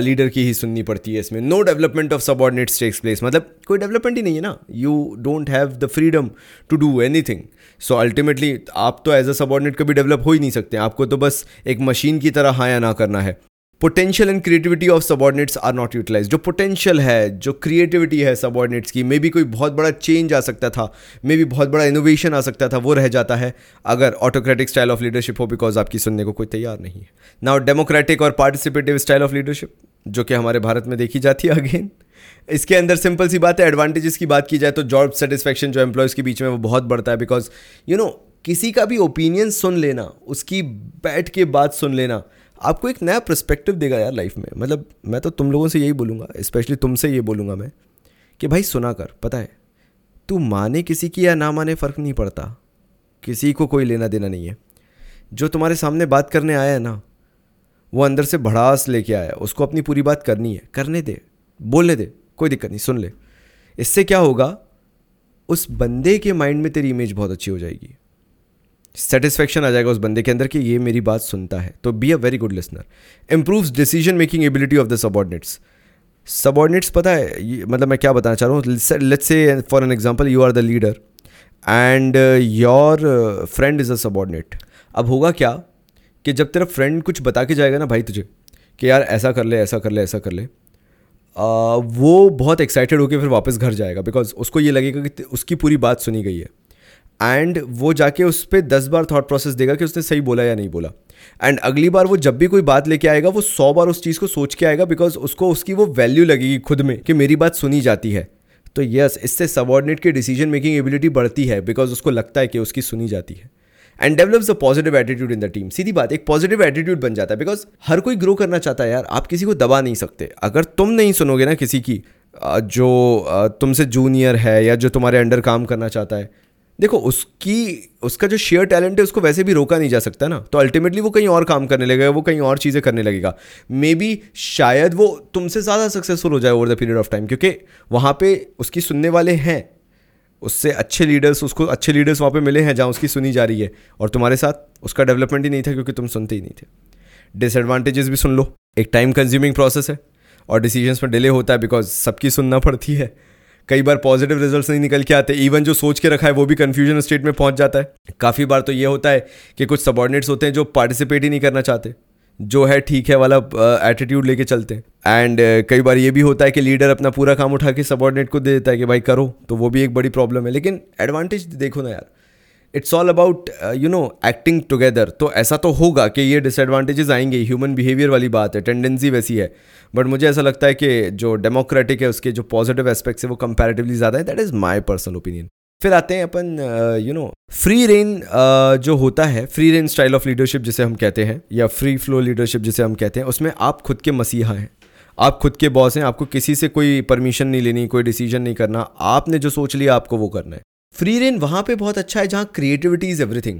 लीडर की ही सुननी पड़ती है। इसमें no development of subordinates takes place, मतलब कोई डेवलपमेंट ही नहीं है ना, you don't have the freedom to do anything, so ultimately आप तो एज अ सबॉर्डिनेट कभी डेवलप हो ही नहीं सकते, आपको तो बस एक मशीन की तरह हाँ या ना करना है। Potential and creativity of subordinates are not utilise, जो पोटेंशियल है जो क्रिएटिविटी है सबॉर्डिनेट्स की, मे बी कोई बहुत बड़ा चेंज आ सकता था, मे बी बहुत बड़ा इनोवेशन आ सकता था, वो रह जाता है अगर ऑटोक्रेटिक स्टाइल ऑफ लीडरशिप हो बिकॉज आपकी सुनने को कोई तैयार नहीं है। नाउ डेमोक्रेटिक और पार्टिसिपेटिव स्टाइल ऑफ लीडरशिप जो कि हमारे भारत में देखी जाती है, अगेन इसके अंदर सिंपल सी बात है। एडवांटेजेस की बात की जाए तो जॉब सेटिस्फैक्शन जो एम्प्लॉयज़ के बीच में वो बहुत बढ़ता है, बिकॉज यू नो किसी का भी ओपिनियन सुन लेना, उसकी बैठ के बात सुन लेना आपको एक नया पर्सपेक्टिव देगा यार लाइफ में। मतलब मैं तो तुम लोगों से यही बोलूँगा, स्पेशली तुमसे ये बोलूँगा मैं कि भाई सुना कर, पता है तू माने किसी की या ना माने फ़र्क नहीं पड़ता, किसी को कोई लेना देना नहीं है। जो तुम्हारे सामने बात करने आया है ना वो अंदर से भड़ास लेके आया है, उसको अपनी पूरी बात करनी है, करने दे, बोलने दे, कोई दिक्कत नहीं, सुन ले। इससे क्या होगा, उस बंदे के माइंड में तेरी इमेज बहुत अच्छी हो जाएगी, सेटिस्फेक्शन आ जाएगा उस बंदे के अंदर कि ये मेरी बात सुनता है। तो be a very good listener. Improves decision making ability of the subordinates. Subordinates पता है मतलब मैं क्या बताना चाह रहा हूँ, let's say for an example you are the leader and your friend is a subordinate. अब होगा क्या कि जब तेरा फ्रेंड कुछ बता के जाएगा ना भाई तुझे कि यार ऐसा कर ले ऐसा कर ले ऐसा कर ले, वो बहुत एक्साइटेड होकर फिर वापस घर जाएगा बिकॉज उसको ये लगेगा कि उसकी पूरी बात सुनी गई है, एंड वो जाके उस पर 10 बार थॉट प्रोसेस देगा कि उसने सही बोला या नहीं बोला, एंड अगली बार वो जब भी कोई बात लेके आएगा वो 100 बार उस चीज़ को सोच के आएगा बिकॉज उसको उसकी वो वैल्यू लगेगी खुद में कि मेरी बात सुनी जाती है। तो यस, इससे सबॉर्डिनेट की डिसीजन मेकिंग एबिलिटी बढ़ती है बिकॉज उसको लगता है कि उसकी सुनी जाती है, and develops a positive attitude in the team. सीधी बात, एक पॉजिटिव एटीट्यूड बन जाता है बिकॉज हर कोई ग्रो करना चाहता है यार, आप किसी को दबा नहीं सकते। अगर तुम नहीं सुनोगे ना किसी की जो तुमसे जूनियर है या जो तुम्हारे अंडर काम करना चाहता है, देखो उसका जो शेयर टैलेंट है उसको वैसे भी रोका नहीं जा सकता ना, तो अल्टीमेटली वो कहीं और काम करने लगेगा, वो कहीं और चीज़ें करने लगेगा, मे बी शायद वो तुमसे ज़्यादा सक्सेसफुल हो जाए over the period of time, क्योंकि वहाँ पे उसकी सुनने वाले हैं, उससे अच्छे लीडर्स, उसको अच्छे लीडर्स वहाँ पे मिले हैं जहाँ उसकी सुनी जा रही है, और तुम्हारे साथ उसका डेवलपमेंट ही नहीं था क्योंकि तुम सुनते ही नहीं थे। डिसएडवांटेजेस भी सुन लो, एक टाइम कंज्यूमिंग प्रोसेस है और डिसीजंस में डिले होता है बिकॉज सबकी सुनना पड़ती है, कई बार पॉजिटिव रिजल्ट्स नहीं निकल के आते, इवन जो सोच के रखा है वो भी कंफ्यूजन स्टेट में पहुंच जाता है। काफ़ी बार तो ये होता है कि कुछ सबॉर्डिनेट्स होते हैं जो पार्टिसिपेट ही नहीं करना चाहते, जो है ठीक है वाला एटीट्यूड लेके चलते हैं, एंड कई बार ये भी होता है कि लीडर अपना पूरा काम उठा के सबॉर्डिनेट को दे देता है कि भाई करो, तो वो भी एक बड़ी प्रॉब्लम है। लेकिन एडवांटेज देखो ना यार, it's all about you know acting together, तो ऐसा तो होगा कि ये डिसएडवांटेजेस आएंगे, ह्यूमन बिहेवियर वाली बात है, टेंडेंसी वैसी है, बट मुझे ऐसा लगता है कि जो डेमोक्रेटिक है उसके जो पॉजिटिव एस्पेक्ट्स है वो कंपैरेटिवली ज़्यादा है, that is my personal opinion. फिर आते हैं अपन यू नो फ्री रेन जो होता है, free rein style of leadership जिसे हम कहते हैं, या फ्री फ्लो लीडरशिप जिसे हम कहते हैं, उसमें आप खुद के मसीहा हैं, आप खुद के बॉस हैं, आपको किसी से कोई परमिशन नहीं लेनी, कोई डिसीजन नहीं करना, आपने जो सोच लिया आपको वो करना है। फ्री रेन वहाँ पे बहुत अच्छा है जहाँ क्रिएटिविटी इज़ एवरीथिंग,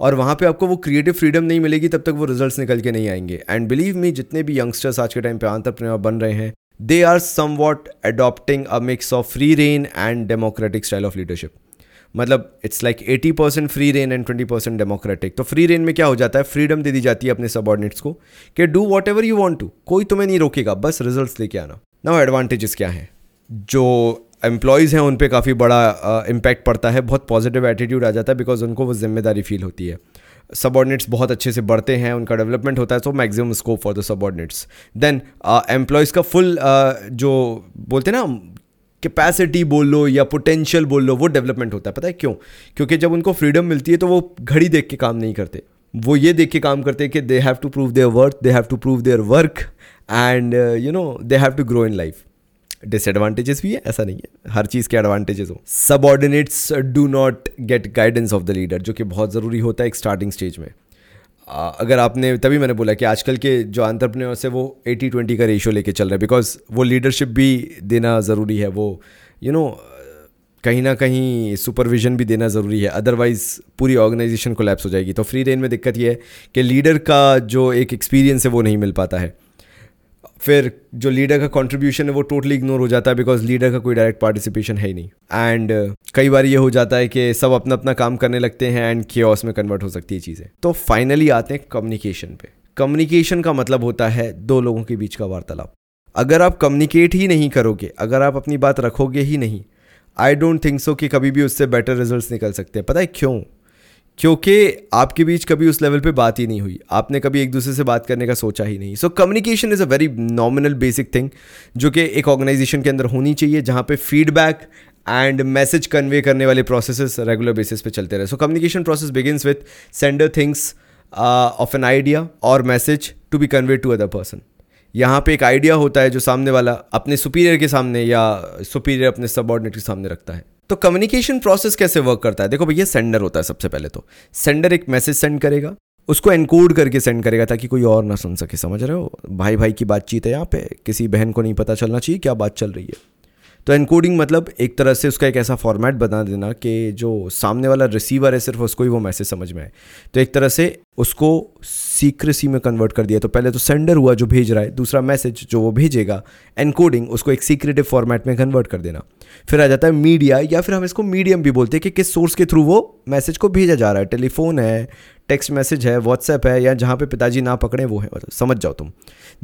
और वहाँ पे आपको वो क्रिएटिव फ्रीडम नहीं मिलेगी तब तक वो रिजल्ट्स निकल के नहीं आएंगे। एंड बिलीव मी, जितने भी यंगस्टर्स आज के टाइम पे एंटरप्रेन्योर बन रहे हैं, they are somewhat adopting a mix of free rein and democratic style of leadership, मतलब it's like 80% free rein and 20% democratic. तो फ्री रेन में क्या हो जाता है, फ्रीडम दे दी जाती है अपने सबॉर्डिनेट्स को कि do whatever you want to, कोई तुम्हें नहीं रोकेगा, बस रिजल्ट्स लेके आना। नाउ एडवांटेजेस क्या हैं, जो एम्प्लॉयज़ हैं उन पे काफ़ी बड़ा इम्पैक्ट पड़ता है, बहुत पॉजिटिव एटीट्यूड आ जाता है बिकॉज उनको वो जिम्मेदारी फील होती है, सबॉर्डिनेट्स बहुत अच्छे से बढ़ते हैं, उनका डेवलपमेंट होता है, so maximum scope for the subordinates. Then employees का फुल जो बोलते हैं ना कैपेसिटी बोल लो या पोटेंशियल बोल लो, वो डेवलपमेंट होता है। पता है क्यों? क्योंकि जब उनको फ्रीडम मिलती है तो वो घड़ी देख के काम नहीं करते, वो ये देख के काम करते हैं कि they have to prove their worth, they have to prove their work and you know they have to grow in life. Disadvantages भी है, ऐसा नहीं है हर चीज़ के एडवांटेजेस हो। Subordinates do not get guidance of the leader, जो कि बहुत ज़रूरी होता है एक स्टार्टिंग स्टेज में। अगर आपने, तभी मैंने बोला कि आजकल के जो एंटरप्रेन्योर्स है वो 80-20 का रेशियो लेके चल रहे हैं, बिकॉज वो लीडरशिप भी देना ज़रूरी है, वो यू नो कहीं ना कहीं सुपरविजन भी देना ज़रूरी है, अदरवाइज़ पूरी ऑर्गेनाइजेशन कोलैप्स हो जाएगी। तो फ्री रेन में दिक्कत ये है कि लीडर का जो एक एक्सपीरियंस है वो नहीं मिल पाता है, फिर जो लीडर का कंट्रीब्यूशन है वो टोटली इग्नोर हो जाता है, बिकॉज लीडर का कोई डायरेक्ट पार्टिसिपेशन है ही नहीं। एंड कई बार ये हो जाता है कि सब अपना अपना काम करने लगते हैं एंड केओस में कन्वर्ट हो सकती है चीज़ें। तो फाइनली आते हैं कम्युनिकेशन पे। कम्युनिकेशन का मतलब होता है दो लोगों के बीच का वार्तालाप। अगर आप कम्युनिकेट ही नहीं करोगे, अगर आप अपनी बात रखोगे ही नहीं, आई डोंट थिंक सो कि कभी भी उससे बेटर रिजल्ट्स निकल सकते हैं। पता है क्यों? क्योंकि आपके बीच कभी उस लेवल पे बात ही नहीं हुई, आपने कभी एक दूसरे से बात करने का सोचा ही नहीं। So communication is a very nominal basic thing जो कि एक ऑर्गेनाइजेशन के अंदर होनी चाहिए, जहाँ पे फीडबैक एंड मैसेज कन्वे करने वाले प्रोसेसेस रेगुलर बेसिस पे चलते रहे। So communication process begins with sender thinks of an idea और message to be convey to other person. यहाँ पे एक आइडिया होता है जो सामने वाला अपने सुपीरियर के सामने या सुपीरियर अपने सबऑर्डिनेट के सामने रखता है। तो कम्युनिकेशन प्रोसेस कैसे वर्क करता है? देखो भैया, सेंडर होता है सबसे पहले तो। सेंडर एक मैसेज सेंड करेगा, उसको एनकोड करके सेंड करेगा ताकि कोई और ना सुन सके। समझ रहे हो? भाई भाई की बातचीत है, यहाँ पे किसी बहन को नहीं पता चलना चाहिए क्या बात चल रही है। तो एनकोडिंग मतलब एक तरह से उसका एक ऐसा फॉर्मेट बना देना कि जो सामने वाला रिसीवर है सिर्फ उसको ही वो मैसेज समझ में आए। तो एक तरह से उसको सीक्रेसी में कन्वर्ट कर दिया। तो पहले तो सेंडर हुआ जो भेज रहा है, दूसरा मैसेज जो वो भेजेगा एनकोडिंग, उसको एक सीक्रेटिव फॉर्मेट में कन्वर्ट कर देना। फिर आ जाता है मीडिया, या फिर हम इसको मीडियम भी बोलते हैं कि किस सोर्स के थ्रू वो मैसेज को भेजा जा रहा है। टेलीफोन है, टेक्स्ट मैसेज है, व्हाट्सएप है, या जहाँ पे पिताजी ना पकड़े वो है, मतलब समझ जाओ तुम।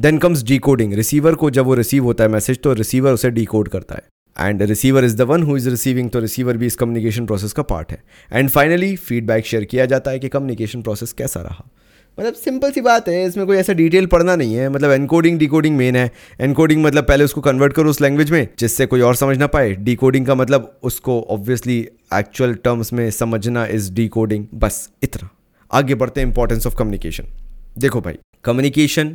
Then comes decoding. रिसीवर को जब वो रिसीव होता है मैसेज तो रिसीवर उसे डिकोड करता है, and receiver is the one who is receiving, तो रिसीवर भी इस कम्युनिकेशन प्रोसेस का पार्ट है। एंड फाइनली फीडबैक शेयर किया जाता है कि कम्युनिकेशन प्रोसेस कैसा रहा। मतलब सिंपल सी बात है, इसमें कोई ऐसा डिटेल पढ़ना नहीं है। मतलब एनकोडिंग डिकोडिंग मेन है। एनकोडिंग मतलब पहले उसको कन्वर्ट करो उस लैंग्वेज में जिससे कोई और समझ ना पाए। डिकोडिंग का मतलब उसको ऑब्वियसली एक्चुअल टर्म्स में समझना इज डिकोडिंग। बस इतना। आगे बढ़ते हैं इंपॉर्टेंस ऑफ कम्युनिकेशन। देखो भाई, कम्युनिकेशन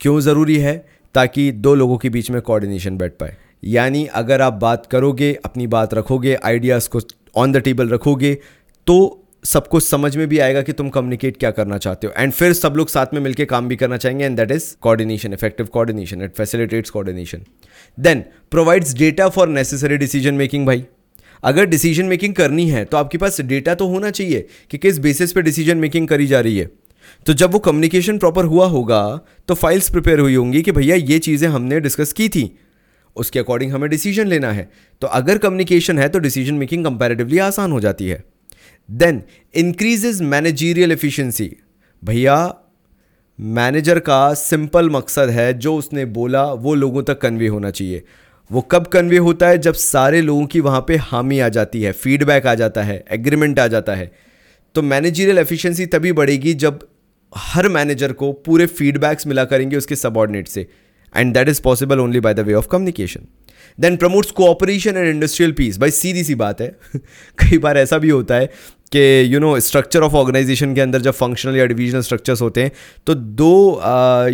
क्यों ज़रूरी है? ताकि दो लोगों के बीच में कोऑर्डिनेशन बैठ पाए। यानी अगर आप बात करोगे, अपनी बात रखोगे, आइडियाज़ को ऑन द टेबल रखोगे, तो सबको समझ में भी आएगा कि तुम कम्युनिकेट क्या करना चाहते हो, एंड फिर सब लोग साथ में मिलकर काम भी करना चाहेंगे, and that is coordination, effective coordination. It facilitates coordination. Then provides data for necessary decision making. भाई अगर डिसीजन मेकिंग करनी है तो आपके पास डेटा तो होना चाहिए कि किस बेसिस पे डिसीजन मेकिंग करी जा रही है। तो जब वो कम्युनिकेशन प्रॉपर हुआ होगा तो फाइल्स प्रिपेयर हुई होंगी कि भैया ये चीज़ें हमने डिस्कस की थी, उसके अकॉर्डिंग हमें डिसीजन लेना है। तो अगर कम्युनिकेशन है तो डिसीजन मेकिंग कंपैरेटिवली आसान हो जाती है। Then increases managerial efficiency. भैया मैनेजर का सिंपल मकसद है जो उसने बोला वो लोगों तक कन्वे होना चाहिए। वो कब कन्वे होता है? जब सारे लोगों की वहाँ पे हामी आ जाती है, फीडबैक आ जाता है, एग्रीमेंट आ जाता है। तो मैनेजरियल एफिशिएंसी तभी बढ़ेगी जब हर मैनेजर को पूरे फीडबैक्स मिला करेंगे उसके सबऑर्डिनेट से, and that is possible only by the way of communication. Then promotes cooperation and industrial peace. भाई सीधी सी बात है कई बार ऐसा भी होता है कि you know structure of organisation के अंदर जब फंक्शनल या डिविजनल स्ट्रक्चर्स होते हैं तो दो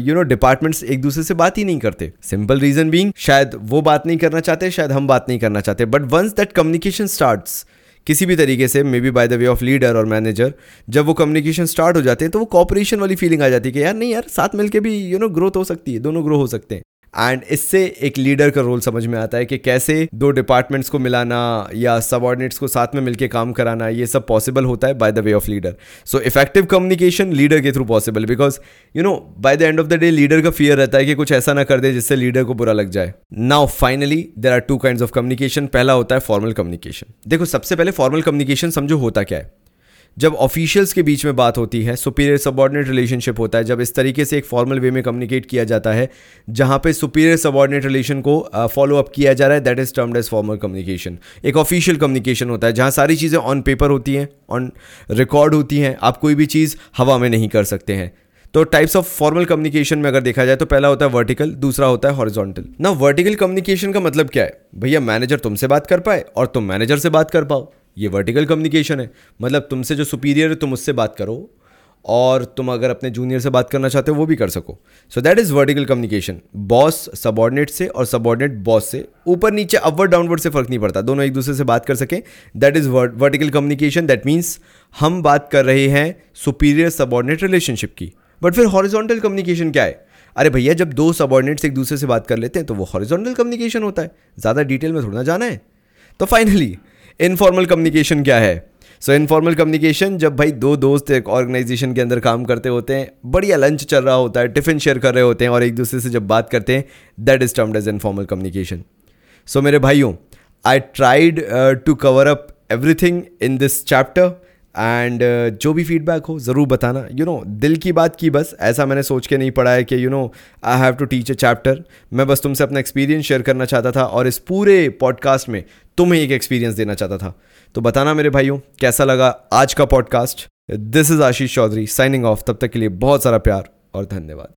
यू नो डिपार्टमेंट्स एक दूसरे से बात ही नहीं करते। सिंपल रीजन बीइंग शायद वो बात नहीं करना चाहते, शायद हम बात नहीं करना चाहते। But once that communication starts किसी भी तरीके से, may be by the way of leader और मैनेजर, जब वो कम्युनिकेशन स्टार्ट हो जाते हैं तो वो कॉपरेशन वाली फीलिंग आ जाती है कि यार नहीं यार, साथ मिलके भी यू नो ग्रोथ हो सकती है, दोनों ग्रो हो सकते हैं। एंड इससे एक लीडर का रोल समझ में आता है कि कैसे दो डिपार्टमेंट्स को मिलाना या सबऑर्डिनेट्स को साथ में मिलके काम कराना, ये सब पॉसिबल होता है by the way of leader. So effective communication leader के through possible, because you know by the end of the day leader का फियर रहता है कि कुछ ऐसा ना कर दे जिससे लीडर को बुरा लग जाए। Now finally there are two kinds of communication. पहला होता है फॉर्मल कम्युनिकेशन। देखो सबसे पहले फॉर्मल कम्युनिकेशन समझो होता क्या है। जब ऑफिशियल्स के बीच में बात होती है, सुपीरियर सबऑर्डिनेट रिलेशनशिप होता है, जब इस तरीके से एक फॉर्मल वे में कम्युनिकेट किया जाता है जहाँ पे सुपीरियर सबऑर्डिनेट रिलेशन को फॉलो अप किया जा रहा है, that is termed as formal communication. एक ऑफिशियल कम्युनिकेशन होता है जहाँ सारी चीज़ें ऑन पेपर होती हैं, ऑन रिकॉर्ड होती हैं, आप कोई भी चीज़ हवा में नहीं कर सकते हैं। तो टाइप्स ऑफ फॉर्मल कम्युनिकेशन में अगर देखा जाए तो पहला होता है वर्टिकल, दूसरा होता है हॉरिजॉन्टल। ना वर्टिकल कम्युनिकेशन का मतलब क्या है? भैया मैनेजर तुमसे बात कर पाए और तुम मैनेजर से बात कर पाओ, ये वर्टिकल कम्युनिकेशन है। मतलब तुमसे जो सुपीरियर है तुम उससे बात करो और तुम अगर अपने जूनियर से बात करना चाहते हो वो भी कर सको। So that is vertical communication. Boss subordinate से और सबॉर्डिनेट बॉस से, ऊपर नीचे अपवर्ड डाउनवर्ड से फ़र्क नहीं पड़ता, दोनों एक दूसरे से बात कर सकें, that is vertical communication. That means हम बात कर रहे हैं सुपीरियर सबॉर्डिनेट रिलेशनशिप की। बट फिर हॉरिजॉन्टल कम्युनिकेशन क्या है? अरे भैया जब दो सबॉर्डिनेट्स एक दूसरे से बात कर लेते हैं तो वो हॉरिजॉन्टल कम्युनिकेशन होता है, ज़्यादा डिटेल में थोड़ा जाना है। तो फाइनली इनफॉर्मल कम्युनिकेशन क्या है? सो इनफॉर्मल कम्युनिकेशन जब भाई दो दोस्त एक ऑर्गेनाइजेशन के अंदर काम करते होते हैं, बढ़िया लंच चल रहा होता है, टिफ़िन शेयर कर रहे होते हैं और एक दूसरे से जब बात करते हैं, that is termed as informal communication. So मेरे भाइयों, I tried to cover up everything in this chapter and जो भी फीडबैक हो ज़रूर बताना। दिल की बात की, बस ऐसा मैंने सोच के नहीं पढ़ा है कि I have to teach a chapter. मैं बस तुमसे अपना एक्सपीरियंस शेयर करना चाहता था और इस पूरे पॉडकास्ट में तुम्हें एक एक्सपीरियंस देना चाहता था। तो बताना मेरे भाइयों कैसा लगा आज का podcast. This is Ashish Chaudhary signing off. तब तक के लिए बहुत सारा प्यार और धन्यवाद।